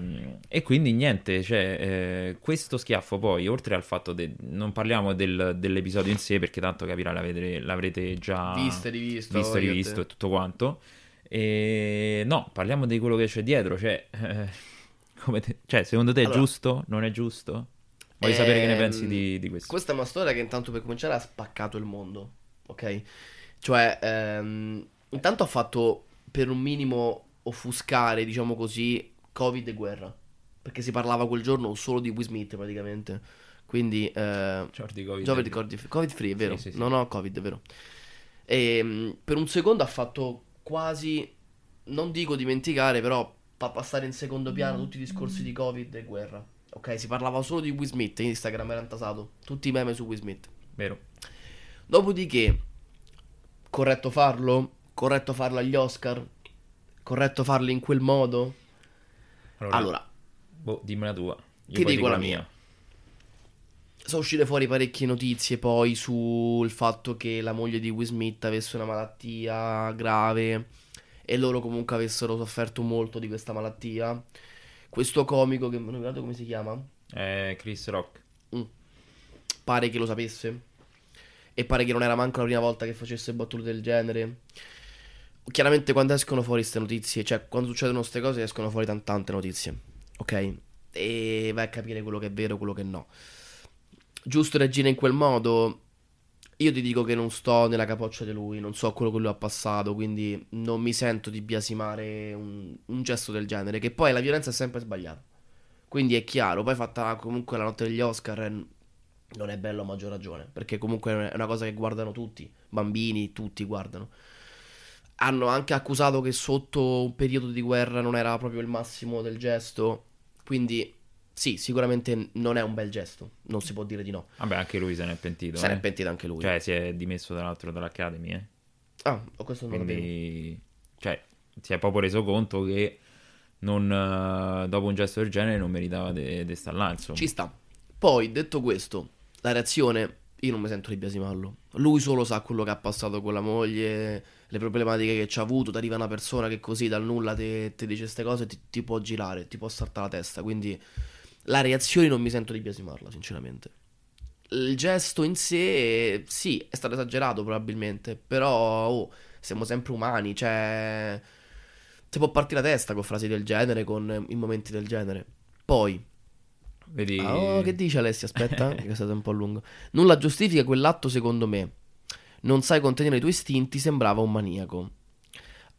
e quindi niente, cioè, eh, questo schiaffo poi, oltre al fatto de... non parliamo del, dell'episodio in sé perché tanto capirà, l'avrete, l'avrete già visto e rivisto, visto, rivisto e tutto quanto e... no, parliamo di quello che c'è dietro, cioè, eh, come te... cioè secondo te è allora... giusto? Non è giusto? Voglio sapere che ne pensi di, di questo. Questa è una storia che intanto per cominciare ha spaccato il mondo, ok? Cioè, ehm, intanto ha fatto per un minimo offuscare, diciamo così, Covid e guerra. Perché si parlava quel giorno solo di Will Smith praticamente. Quindi, eh, Jordi Covid, Jordi Covid, Covid free, è vero? Sì, sì, sì. No, no, Covid, è vero. E, per un secondo ha fatto quasi, non dico dimenticare, però fa passare in secondo piano tutti i discorsi di Covid e guerra. Ok, si parlava solo di Will Smith, Instagram era intasato, tutti i meme su Will Smith. Vero. Dopodiché, corretto farlo? Corretto farlo agli Oscar? Corretto farlo in quel modo? Allora, allora boh, dimmi la tua. Io ti dico, dico la mia. mia so uscire fuori parecchie notizie poi sul fatto che la moglie di Will Smith avesse una malattia grave e loro comunque avessero sofferto molto di questa malattia. Questo comico, che non ricordo come si chiama, eh, Chris Rock, mm. pare che lo sapesse e pare che non era manco la prima volta che facesse battute del genere. Chiaramente quando escono fuori queste notizie, cioè quando succedono queste cose, escono fuori t- tante notizie, ok? E vai a capire quello che è vero e quello che no. Giusto reagire in quel modo. Io ti dico che non sto nella capoccia di lui, non so quello che lui ha passato, quindi non mi sento di biasimare un, un gesto del genere, che poi la violenza è sempre sbagliata, quindi è chiaro. Poi fatta comunque la notte degli Oscar non è bello a maggior ragione, perché comunque è una cosa che guardano tutti, bambini, tutti guardano. Hanno anche accusato che sotto un periodo di guerra non era proprio il massimo del gesto, quindi... Sì, sicuramente non è un bel gesto, non si può dire di no. Vabbè, anche lui se ne è pentito. Se eh? ne è pentito anche lui. Cioè, si è dimesso tra l'altro dall'Academy, eh. Ah, questo non lo vedo. Quindi, cioè, si è proprio reso conto che non, dopo un gesto del genere non meritava di de- star là, insomma. Ci sta. Poi, detto questo, la reazione, io non mi sento di biasimarlo. Lui solo sa quello che ha passato con la moglie, le problematiche che ci ha avuto. Ti arriva una persona che così dal nulla ti dice queste cose, ti, ti può girare, ti può saltare la testa, quindi... La reazione non mi sento di biasimarla, sinceramente. Il gesto in sé, sì, è stato esagerato probabilmente, però oh, siamo sempre umani, cioè ti può partire la testa con frasi del genere, con i momenti del genere. Poi vedi... Oh, che dice Alessia? Aspetta, che è stato un po' lungo. Nulla giustifica quell'atto, secondo me. Non sai contenere i tuoi istinti, sembrava un maniaco.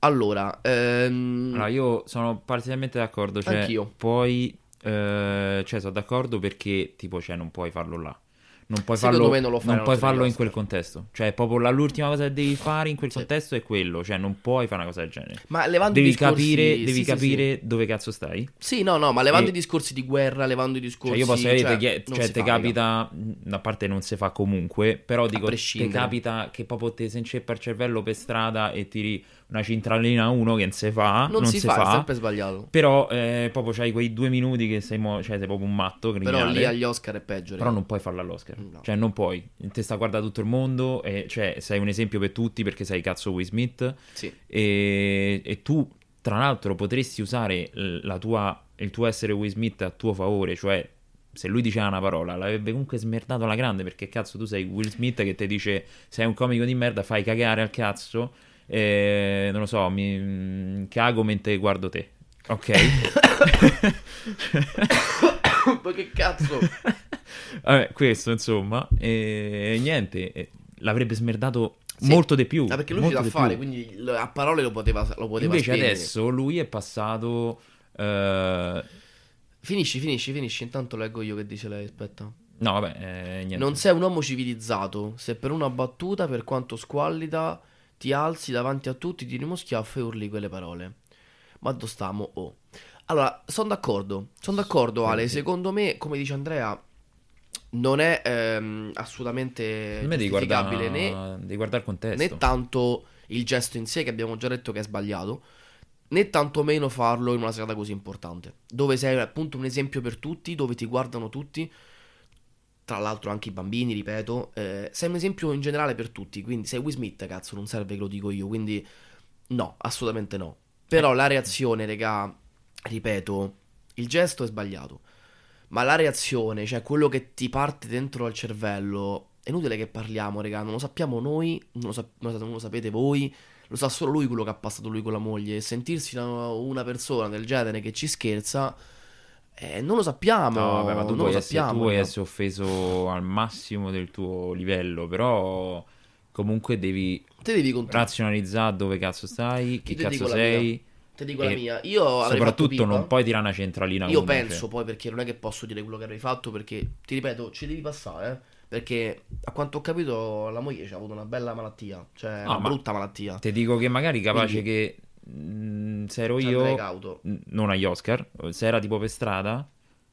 Allora, ehm... allora io sono parzialmente d'accordo, cioè anch'io. Poi... Uh, cioè sono d'accordo perché tipo cioè non puoi farlo là, non puoi secondo farlo, non, non puoi farlo in quel contesto, cioè proprio la, l'ultima cosa che devi fare in quel sì. contesto è quello, cioè non puoi fare una cosa del genere. Ma levando devi i discorsi... capire devi sì, capire sì, sì. dove cazzo stai. Sì, no no, ma levando e... i discorsi di guerra, levando i discorsi, cioè io posso dire, cioè, cioè te fa, capita da parte non si fa comunque, però dico te capita che proprio te se inceppa il cervello per strada e tiri una cintralina a uno che non si fa, non, non si, si fa, fa, è sempre sbagliato. Però eh, proprio c'hai quei due minuti che sei, mo- cioè, sei proprio un matto criminale. Però lì agli Oscar è peggio. Però eh. non puoi farla all'Oscar, no. Cioè non puoi. Te sta guardando tutto il mondo e cioè sei un esempio per tutti perché sei cazzo Will Smith. Sì. E, e tu tra l'altro potresti usare la tua, il tuo essere Will Smith a tuo favore, cioè se lui diceva una parola l'avrebbe comunque smerdato alla grande, perché cazzo tu sei Will Smith che ti dice sei un comico di merda, fai cagare al cazzo. Eh, non lo so, mi cago mentre guardo te, ok? Ma che cazzo? Vabbè, questo insomma, e eh, niente, eh, l'avrebbe smerdato sì, molto di più. Ma perché lui ci da fare, più. Quindi a parole lo poteva, lo poteva invece spiegare. Adesso lui è passato. Eh... Finisci, finisci, finisci. Intanto leggo io che dice lei. Aspetta. No, vabbè, eh, niente. Non sei un uomo civilizzato. Se per una battuta, per quanto squallida, ti alzi davanti a tutti, ti uno schiaffo e urli quelle parole. Ma dove stiamo? Oh. Allora, sono d'accordo. Sono d'accordo, Ale. Secondo me, come dice Andrea, non è ehm, assolutamente giustificabile, né devi guardare il contesto, né tanto il gesto in sé, che abbiamo già detto che è sbagliato, né tanto meno farlo in una serata così importante, dove sei appunto un esempio per tutti, dove ti guardano tutti. Tra l'altro anche i bambini, ripeto, eh, sei un esempio in generale per tutti, quindi sei Will Smith, cazzo, non serve che lo dico io, quindi no, assolutamente no. Però la reazione, regà, ripeto, il gesto è sbagliato, ma la reazione, cioè quello che ti parte dentro al cervello, è inutile che parliamo, regà, non lo sappiamo noi, non lo, sap- non lo sapete voi, lo sa solo lui quello che ha passato lui con la moglie, e sentirsi una, una persona del genere che ci scherza... Eh, non lo sappiamo, no, vabbè, ma tu non lo sappiamo. Essere, tu puoi no. essere offeso al massimo del tuo livello, però comunque devi, te devi razionalizzare dove cazzo stai, chi cazzo sei. Te dico la mia, io soprattutto non puoi tirare una centralina. Io penso cioè. Poi perché non è che posso dire quello che avrei fatto, perché ti ripeto, ci devi passare, eh? Perché a quanto ho capito la moglie ci ha avuto una bella malattia, cioè no, una ma brutta malattia. Te dico che magari capace Quindi... che se ero io non agli Oscar, se era tipo per strada,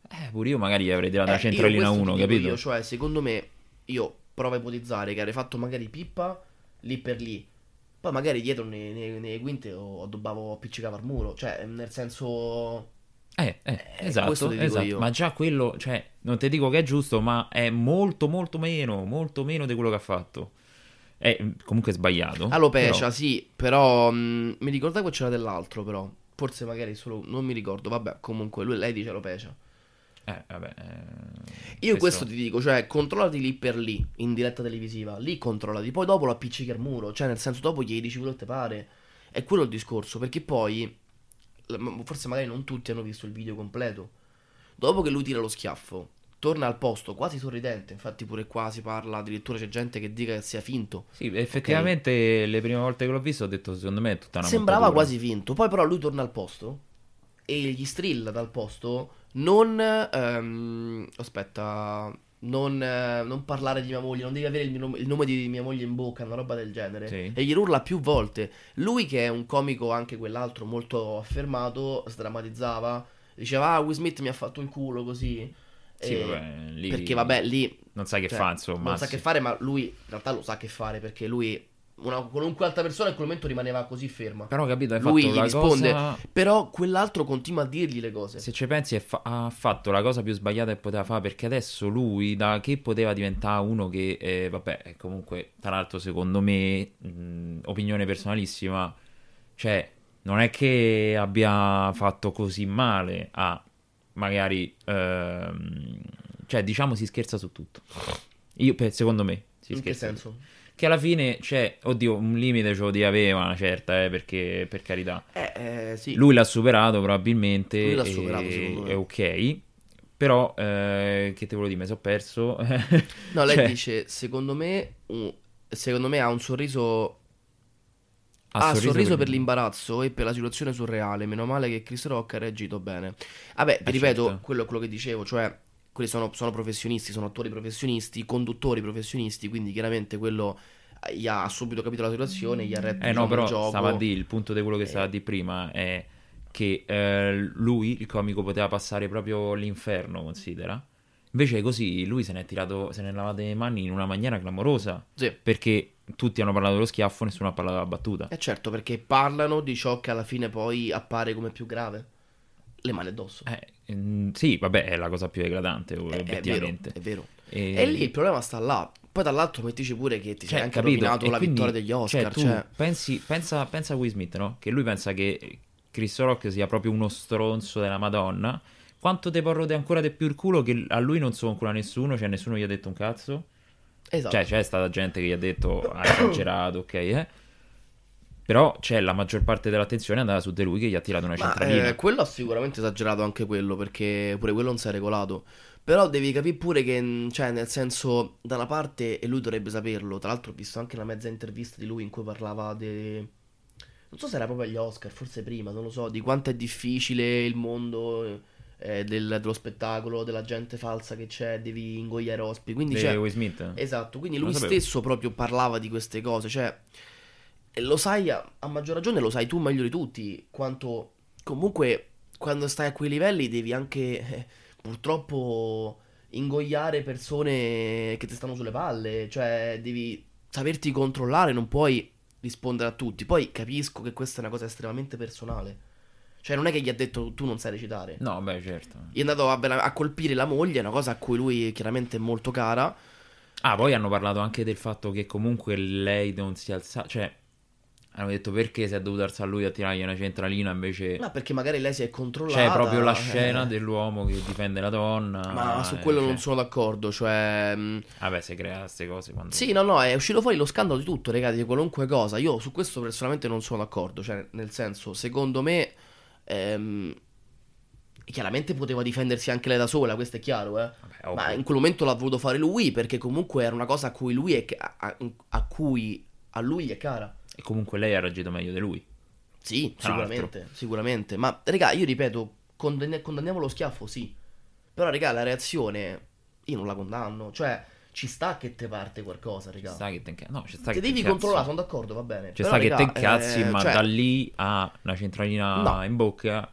eh, pure io magari avrei tirato eh, la centralina uno, capito? Io, cioè secondo me, io provo a ipotizzare che avrei fatto magari pippa lì per lì, poi magari dietro nelle ne, ne quinte o dovevo appiccicare al muro, cioè nel senso Eh, eh, eh esatto, esatto. Ma già quello, cioè, non ti dico che è giusto, ma è molto molto meno, molto meno di quello che ha fatto. È comunque sbagliato. Alopecia, però... sì, però mh, mi ricordavo c'era dell'altro, però forse magari solo, non mi ricordo, vabbè, comunque lui, lei dice alopecia. Eh, vabbè, eh, io questo... questo ti dico, cioè controllati lì per lì in diretta televisiva, lì controllati, poi dopo lo appiccichi al muro, cioè nel senso dopo gli dici quello che te pare, è quello il discorso, perché poi forse magari non tutti hanno visto il video completo. Dopo che lui tira lo schiaffo, torna al posto quasi sorridente, infatti pure qua si parla, addirittura c'è gente che dica che sia finto. Sì, effettivamente, okay. Le prime volte che l'ho visto ho detto secondo me è tutta una sembrava montatura. Quasi finto, poi però lui torna al posto e gli strilla dal posto non ehm, aspetta non, eh, non parlare di mia moglie, non devi avere il, nome, il nome di mia moglie in bocca, una roba del genere, sì. E gli urla più volte. Lui che è un comico, anche quell'altro molto affermato, sdrammatizzava, diceva ah Will Smith mi ha fatto il culo così, sì, e... vabbè, lì... perché vabbè lì non sa che cioè, fa insomma non sa sì. che fare, ma lui in realtà lo sa che fare, perché lui una, qualunque altra persona in quel momento rimaneva così ferma. Però capito, hai lui fatto gli risponde cosa... però quell'altro continua a dirgli le cose. Se ci pensi fa- ha fatto la cosa più sbagliata che poteva fare, perché adesso lui da che poteva diventare uno che eh, vabbè comunque tra l'altro secondo me mh, opinione personalissima, cioè non è che abbia fatto così male a magari ehm, cioè diciamo si scherza su tutto. Io per, secondo me si in scherza che senso? Che alla fine, cioè, oddio, un limite ce lo di aveva una certa, eh, perché, per carità. Eh, eh, sì. Lui l'ha superato probabilmente. Lui l'ha e, superato, secondo me. È ok, però, eh, che te volevo dire, mi sono perso. No, lei cioè... dice, secondo me, uh, secondo me ha un sorriso... Ha ah, sorriso, sorriso per l'imbarazzo e per la situazione surreale, meno male che Chris Rock ha reagito bene. Vabbè, ti eh, ripeto, certo. quello è quello che dicevo, cioè... Quelli sono, sono professionisti, sono attori professionisti, conduttori professionisti, quindi chiaramente quello gli ha subito capito la situazione, gli ha retto eh diciamo, no, però, il gioco. Stava a dire, il punto di quello che eh. stava a dire prima è che eh, lui, il comico, poteva passare proprio l'inferno, considera. Invece così lui se ne è tirato, se ne è lavato le mani in una maniera clamorosa, sì. Perché tutti hanno parlato dello schiaffo, nessuno ha parlato della battuta. E eh certo, perché parlano di ciò che alla fine poi appare come più grave. Le mani addosso. Eh, mh, sì, vabbè, è la cosa più eclatante, eh, obiettivamente. È vero, è vero. E... e lì il problema sta là. Poi dall'altro mettici pure che ti cioè, sei anche capito? Rovinato e la quindi, vittoria degli Oscar. Cioè, cioè... Pensi, pensa, pensa a Will Smith, no? Che lui pensa che Chris Rock sia proprio uno stronzo della Madonna. Quanto te porrode ancora di più il culo che a lui non sono ancora nessuno, cioè nessuno gli ha detto un cazzo. Esatto. Cioè c'è stata gente che gli ha detto, ha esagerato, ok, eh. Però c'è cioè, la maggior parte dell'attenzione andava su di lui che gli ha tirato una centralina. Eh, quello ha sicuramente esagerato anche quello, perché pure quello non si è regolato. Però devi capire pure che, cioè, nel senso, da una parte, e lui dovrebbe saperlo, tra l'altro ho visto anche una mezza intervista di lui in cui parlava de... non so se era proprio agli Oscar, forse prima, non lo so, di quanto è difficile il mondo... Eh, del, dello spettacolo, della gente falsa che c'è, devi ingoiare ospiti. Quindi c'è... Will Smith. Esatto, quindi lui stesso proprio parlava di queste cose, cioè... Lo sai, a, a maggior ragione lo sai tu meglio di tutti, quanto comunque quando stai a quei livelli devi anche eh, purtroppo ingoiare persone che ti stanno sulle palle, cioè devi saperti controllare, non puoi rispondere a tutti. Poi capisco che questa è una cosa estremamente personale, cioè non è che gli ha detto tu non sai recitare. No, beh, certo. Gli è andato a, a colpire la moglie, è una cosa a cui lui chiaramente è molto cara. Ah, poi hanno parlato anche del fatto che comunque lei non si alza, cioè hanno detto perché si è dovuto alzare lui a tirargli una centralina invece... Ma no, perché magari lei si è controllata... C'è proprio la scena eh. dell'uomo che difende la donna... Ma su quello eh, non cioè... sono d'accordo, cioè... Vabbè, se crea queste cose... Quando... Sì, no, no, è uscito fuori lo scandalo di tutto, ragazzi, di qualunque cosa. Io su questo personalmente non sono d'accordo, cioè, nel senso, secondo me... Ehm... Chiaramente poteva difendersi anche lei da sola, questo è chiaro, eh. Vabbè, ma in quel momento l'ha voluto fare lui, perché comunque era una cosa a cui lui è... A, a cui... A lui gli è cara. E comunque lei ha reagito meglio di lui. Sì, sicuramente, l'altro. sicuramente. Ma, raga, io ripeto, condann- condanniamo lo schiaffo, sì. Però, raga, la reazione, io non la condanno. Cioè, ci sta che te parte qualcosa, raga. Ci sta che te incazzi. No, ci sta che, che devi controllare, sono d'accordo, va bene. Ci sta raga, che te incazzi, eh, ma cioè... da lì a una centralina no. in bocca.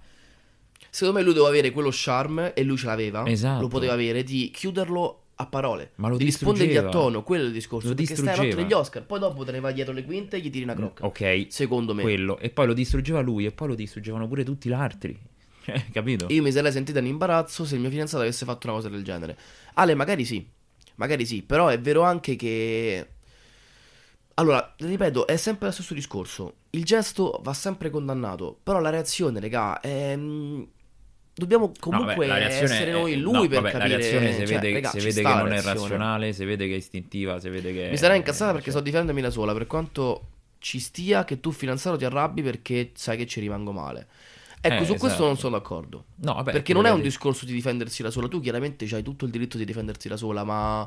Secondo me lui doveva avere quello charme, e lui ce l'aveva. Esatto. Lo poteva avere, di chiuderlo... a parole, ma lo rispondergli a tono, quello è il discorso, lo perché distruggeva. Stai a notte degli Oscar, poi dopo te ne vai dietro le quinte e gli tiri una crocca, ok, secondo me quello, e poi lo distruggeva lui e poi lo distruggevano pure tutti gli altri, eh, capito? Io mi sarei sentita in imbarazzo se il mio fidanzato avesse fatto una cosa del genere. Ale, magari sì, magari sì, però è vero anche che... Allora, ripeto, è sempre lo stesso discorso. Il gesto va sempre condannato, però la reazione, regà, è... dobbiamo comunque no, vabbè, essere noi è... lui no, per vabbè, capire. La reazione si cioè, vede, regà, si vede che non reazione. È razionale, si vede che è istintiva, si vede che... Mi sarei incazzata perché cioè... sto difendendomi da sola, per quanto... ci stia che tu fidanzato ti arrabbi perché sai che ci rimango male. Ecco, eh, su esatto. questo non sono d'accordo. No, vabbè, perché non è un discorso di difendersi da sola. Tu chiaramente hai tutto il diritto di difendersi da sola, ma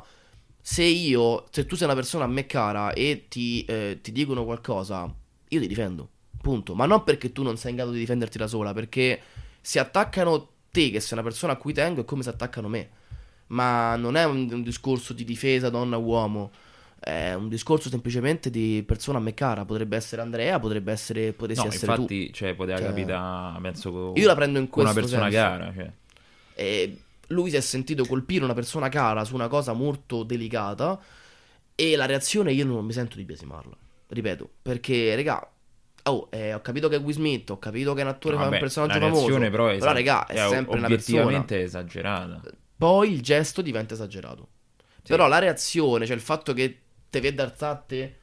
se io, se tu sei una persona a me cara e ti, eh, ti dicono qualcosa, io ti difendo, punto. Ma non perché tu non sei in grado di difenderti da sola, perché se attaccano te, che sei una persona a cui tengo, è come se attaccano me. Ma non è un, un discorso di difesa donna-uomo. È un discorso semplicemente di persona a me cara. Potrebbe essere Andrea, potrebbe essere, potessi no, essere infatti, tu. Infatti, cioè, poteva cioè... capita, penso, io la prendo in questo una persona senso. Cara. Cioè. E lui si è sentito colpire una persona cara su una cosa molto delicata. E la reazione io non mi sento di biasimarla. Ripeto, perché, regà, oh, eh, ho capito che è Will Smith, ho capito che è un attore, no, fa vabbè, un personaggio la famoso. Però, è però regà, è cioè, sempre una persona. Obiettivamente esagerata. Poi il gesto diventa esagerato. Sì. Però la reazione, cioè il fatto che te vede alzate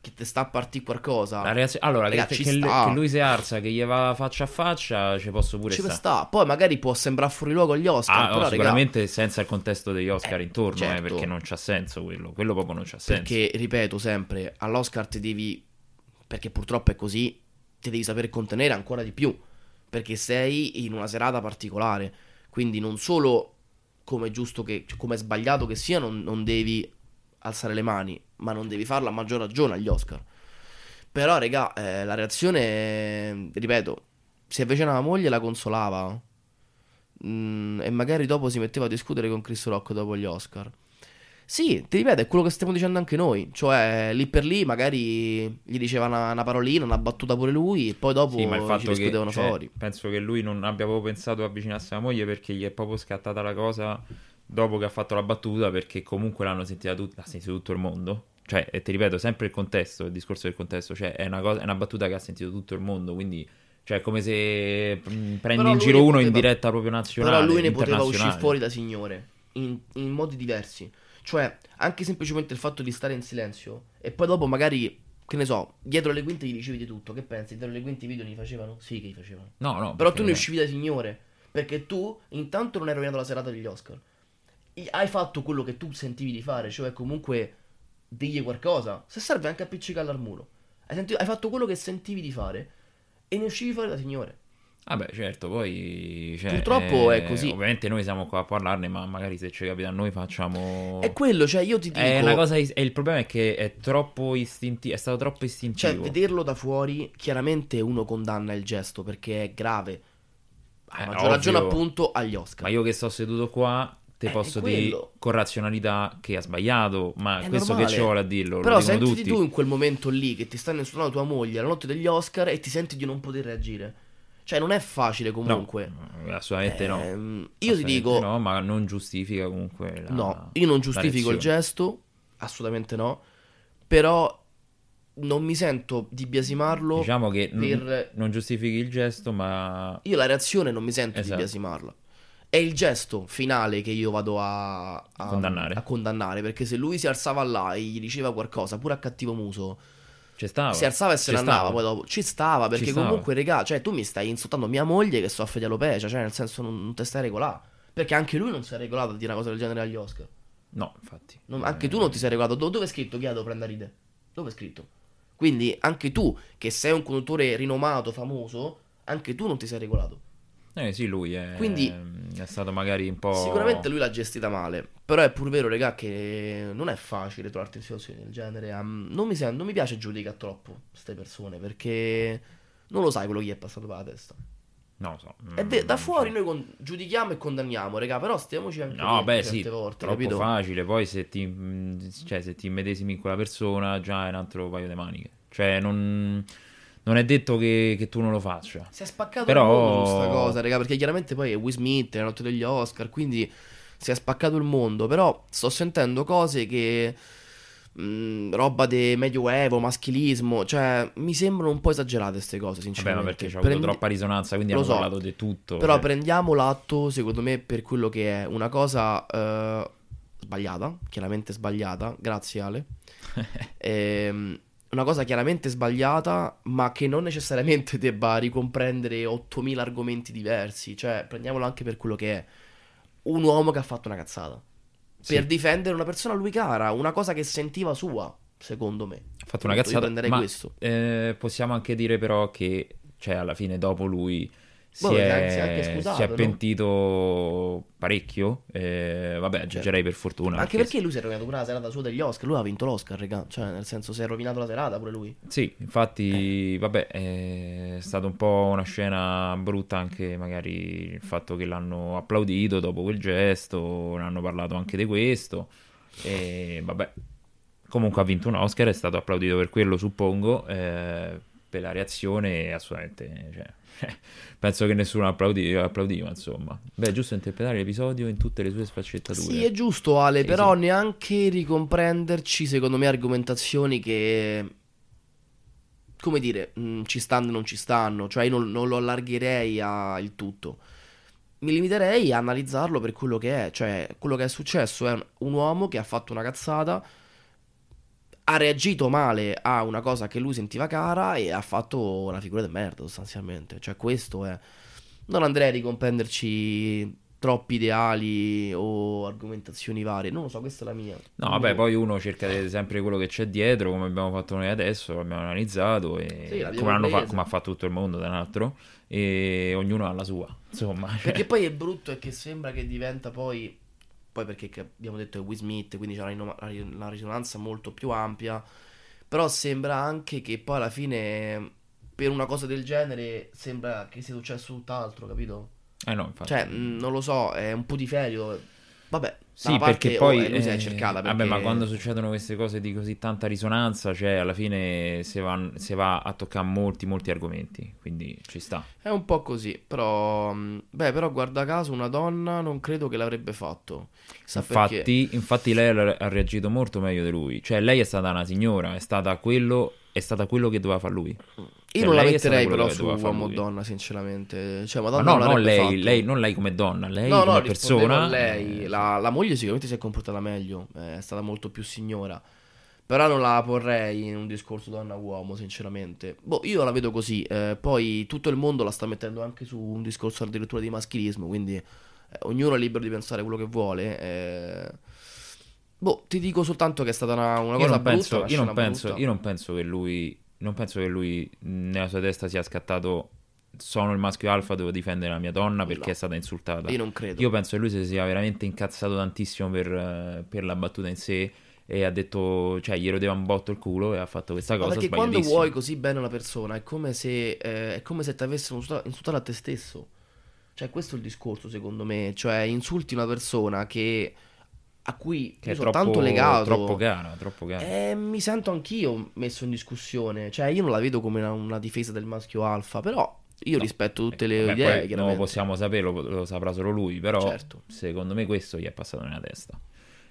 che te sta a partire qualcosa la reazione... allora Raga, che, che, che lui si alza, che gli va faccia a faccia, ci posso pure ci sta. sta poi magari può sembrare fuori luogo agli Oscar, ah, però, no, sicuramente regà... senza il contesto degli Oscar eh, intorno certo. eh, perché non c'ha senso quello quello proprio non c'ha senso, perché ripeto sempre, all'Oscar ti devi, perché purtroppo è così, ti devi saper contenere ancora di più, perché sei in una serata particolare, quindi non solo come è giusto che, come è sbagliato che sia, non, non devi alzare le mani, ma non devi farla a maggior ragione agli Oscar. Però regà, eh, la reazione è, ripeto, si avvicinava la moglie e la consolava, mm, e magari dopo si metteva a discutere con Chris Rock dopo gli Oscar. Sì, ti ripeto, è quello che stiamo dicendo anche noi, cioè lì per lì magari gli diceva una, una parolina, una battuta pure lui, e poi dopo sì, ma il fatto ci discutevano che, fuori cioè, penso che lui non abbia proprio pensato a avvicinarsi alla moglie, perché gli è proprio scattata la cosa dopo che ha fatto la battuta, perché comunque l'hanno sentita tut- l'ha sentito tutto il mondo. Cioè, e ti ripeto, sempre il contesto, il discorso del contesto, cioè è una, cosa, è una battuta che ha sentito tutto il mondo, quindi cioè è come se prendi in giro uno poteva, in diretta proprio nazionale. Però lui ne poteva uscire fuori da signore, in, in modi diversi. Cioè, anche semplicemente il fatto di stare in silenzio, e poi dopo magari... che ne so, dietro le quinte gli dicevi di tutto, che pensi? Dietro le quinte i video li facevano? Sì che li facevano. No, no. Però tu ne uscivi da signore, perché tu intanto non hai rovinato la serata degli Oscar, hai fatto quello che tu sentivi di fare, cioè comunque digli qualcosa, se serve anche appiccicarla al muro, hai, sentito, hai fatto quello che sentivi di fare e ne uscivi fuori da signore. Vabbè, ah certo, poi cioè, purtroppo eh, è così. Ovviamente noi siamo qua a parlarne, ma magari se ci capita a noi facciamo. È quello, cioè io ti dico è una cosa is- è il problema è che è troppo istintivo, è stato troppo istintivo. Cioè vederlo da fuori, chiaramente uno condanna il gesto perché è grave, a eh, maggior ragione appunto agli Oscar. Ma io che sto seduto qua te eh, posso dire con razionalità che ha sbagliato, ma è questo normale. Che ci vuole a dirlo. Però sentiti tutti. Tu in quel momento lì che ti stanno insultando tua moglie la notte degli Oscar e ti senti di non poter reagire. Cioè non è facile comunque. No, assolutamente eh, no. Io assolutamente ti dico no, ma non giustifica comunque la, no, io non giustifico il gesto, assolutamente no. Però non mi sento di biasimarlo. Diciamo che per... non, non giustifichi il gesto, ma io la reazione non mi sento esatto. di biasimarla. È il gesto finale che io vado a, a, condannare. a condannare. Perché se lui si alzava là e gli diceva qualcosa pure a cattivo muso, stava. Si alzava e se ne andava poi dopo. Ci stava perché ci stava. Comunque regà, cioè tu mi stai insultando mia moglie che soffre di alopecia, cioè nel senso non, non te stai regolando, perché anche lui non si è regolato a dire una cosa del genere agli Oscar. No, infatti non, anche eh... tu non ti sei regolato. Do- dove è scritto che io devo prendere idee? Dove è scritto? Quindi anche tu che sei un conduttore rinomato, famoso, anche tu non ti sei regolato. Eh sì, lui è, quindi, è stato magari un po'... Sicuramente lui l'ha gestita male, però è pur vero, regà, che non è facile trovarti in situazioni del genere. um, non, mi sento, non mi piace giudicare troppo queste persone, perché non lo sai quello che gli è passato per la testa. Non lo so. E de- da fuori noi con- giudichiamo e condanniamo, regà, però stiamoci anche no, lì beh, sì, volte, troppo capito? Facile. Poi se ti, cioè, se ti immedesimi in quella persona, già è un altro paio di maniche. Cioè non... non è detto che, che tu non lo faccia. Si è spaccato però... il mondo su questa cosa, raga, perché chiaramente poi è Will Smith, la notte degli Oscar, quindi si è spaccato il mondo. Però sto sentendo cose che mh, roba di medioevo, maschilismo, cioè mi sembrano un po' esagerate queste cose sinceramente. Vabbè, ma perché c'è Prendi... avuto troppa risonanza, quindi hanno so, parlato di tutto. Però eh. prendiamo l'atto secondo me per quello che è, una cosa eh, sbagliata, chiaramente sbagliata, grazie Ale. ehm Una cosa chiaramente sbagliata, ma che non necessariamente debba ricomprendere ottomila argomenti diversi. Cioè, prendiamolo anche per quello che è. Un uomo che ha fatto una cazzata. Sì. Per difendere una persona a lui cara, una cosa che sentiva sua, secondo me. Ha fatto una cazzata, ma questo. Eh, possiamo anche dire però che, cioè, alla fine dopo lui si, Beh, è, si, è, anche scusato, si è pentito no? parecchio. Eh, vabbè, aggiungerei certo. per fortuna. Anche perché... perché lui si è rovinato pure la serata sua degli Oscar. Lui ha vinto l'Oscar, regà. Cioè, nel senso, si è rovinato la serata pure lui. Sì, infatti, eh. vabbè, è stata un po' una scena brutta anche magari il fatto che l'hanno applaudito dopo quel gesto. Ne hanno parlato anche di questo. E vabbè, comunque ha vinto un Oscar, è stato applaudito per quello, suppongo. Eh, per la reazione, assolutamente, cioè... penso che nessuno applaudiva, applaudiva insomma. Beh, è giusto interpretare l'episodio in tutte le sue sfaccettature. Sì, è giusto Ale, sì, però sì. neanche ricomprenderci secondo me argomentazioni che, come dire, mh, ci stanno e non ci stanno. Cioè io non, non lo allargherei al tutto. Mi limiterei a analizzarlo per quello che è. Cioè quello che è successo è un, un uomo che ha fatto una cazzata, ha reagito male a una cosa che lui sentiva cara e ha fatto una figura di merda sostanzialmente. Cioè questo è, non andrei a ricomprenderci troppi ideali o argomentazioni varie, non lo so, questa è la mia. No vabbè, no. Poi uno cerca sempre quello che c'è dietro, come abbiamo fatto noi adesso, l'abbiamo analizzato e sì, l'abbiamo come, hanno fa- come ha fatto tutto il mondo, tra l'altro, e ognuno ha la sua insomma, cioè. Perché poi è brutto è che sembra che diventa poi Poi perché abbiamo detto che Will Smith, quindi c'è una risonanza molto più ampia. Però sembra anche che poi alla fine, per una cosa del genere, sembra che sia successo tutt'altro, capito? Eh no, infatti. Cioè, non lo so, è un po' di ferio. Vabbè, sì, perché poi oh, eh, lui si è cercata perché... Vabbè, ma quando succedono queste cose di così tanta risonanza, cioè alla fine si va, si va a toccare molti molti argomenti, quindi ci sta. È un po' così, però beh, però guarda caso una donna non credo che l'avrebbe fatto. Sa infatti, perché... infatti lei ha reagito molto meglio di lui. Cioè lei è stata una signora, è stata quello è stata quello che doveva fare lui. Io cioè, non la metterei però su uomo o donna sinceramente, cioè, Madonna, ma no, non no, lei, lei, non lei come donna, lei no, come no, persona lei. Eh, la, la moglie sicuramente si è comportata meglio, è stata molto più signora, però non la porrei in un discorso donna-uomo sinceramente. Boh, io la vedo così, eh, poi tutto il mondo la sta mettendo anche su un discorso addirittura di maschilismo, quindi eh, ognuno è libero di pensare quello che vuole, eh. Boh, ti dico soltanto che è stata una, una io cosa non penso, brutta, io non penso, brutta io non penso che lui Non penso che lui nella sua testa sia scattato sono il maschio alfa, devo difendere la mia donna perché no. è stata insultata. Io non credo. Io penso che lui si sia veramente incazzato tantissimo per, per la battuta in sé e ha detto, cioè gli rodeva un botto il culo e ha fatto questa cosa sbagliatissima. Ma perché quando vuoi così bene una persona è come se eh, è come se ti avessero insultato a te stesso. Cioè questo è il discorso secondo me, cioè insulti una persona che... a cui che è sono troppo, tanto legato, troppo cara, troppo cara. Eh, mi sento anch'io messo in discussione. Cioè io non la vedo come una, una difesa del maschio alfa, però io no. rispetto tutte le Beh, idee poi non possiamo saperlo, lo saprà solo lui, però certo. secondo me questo gli è passato nella testa.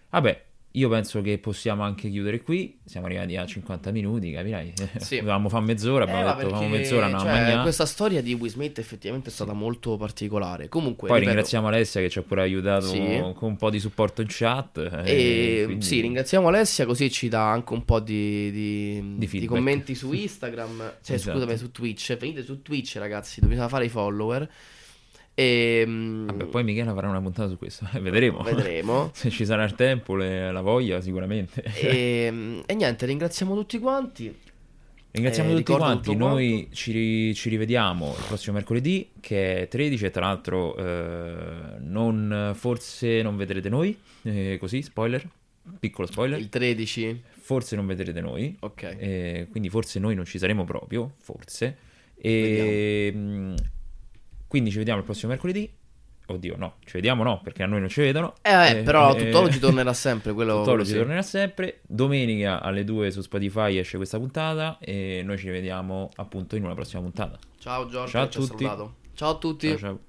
Vabbè, io penso che possiamo anche chiudere qui, siamo arrivati a cinquanta minuti, capirai? Sì. Dovevamo fare mezz'ora, abbiamo eh, detto perché, mezz'ora no, cioè, magna... questa storia di Will Smith effettivamente è stata molto particolare. Comunque poi ripeto... ringraziamo Alessia che ci ha pure aiutato sì. con un po' di supporto in chat e, e quindi... sì, ringraziamo Alessia, così ci dà anche un po' di, di, di, di commenti su Instagram, cioè esatto. scusami, su Twitch. Venite su Twitch ragazzi, dobbiamo fare i follower. E, vabbè, poi Michela farà una puntata su questo, vedremo, vedremo. se ci sarà il tempo, le, la voglia sicuramente. E, e niente, ringraziamo tutti quanti. Ringraziamo eh, tutti quanti. Noi ci, ci rivediamo il prossimo mercoledì che è tredici. E tra l'altro, eh, non, forse non vedrete noi. Eh, così, spoiler, piccolo spoiler: il tredici, forse non vedrete noi. Ok, eh, quindi forse noi non ci saremo proprio. Forse, e. Vediamo. Quindi ci vediamo il prossimo mercoledì. Oddio, no, ci vediamo no, perché a noi non ci vedono. Eh, eh però eh, tutt'oggi tornerà sempre. Quello tutt'oggi sì. tornerà sempre. Domenica alle due su Spotify esce questa puntata e noi ci vediamo appunto in una prossima puntata. Ciao Giorgio, ciao a tutti. Ciao a tutti. Ciao, ciao.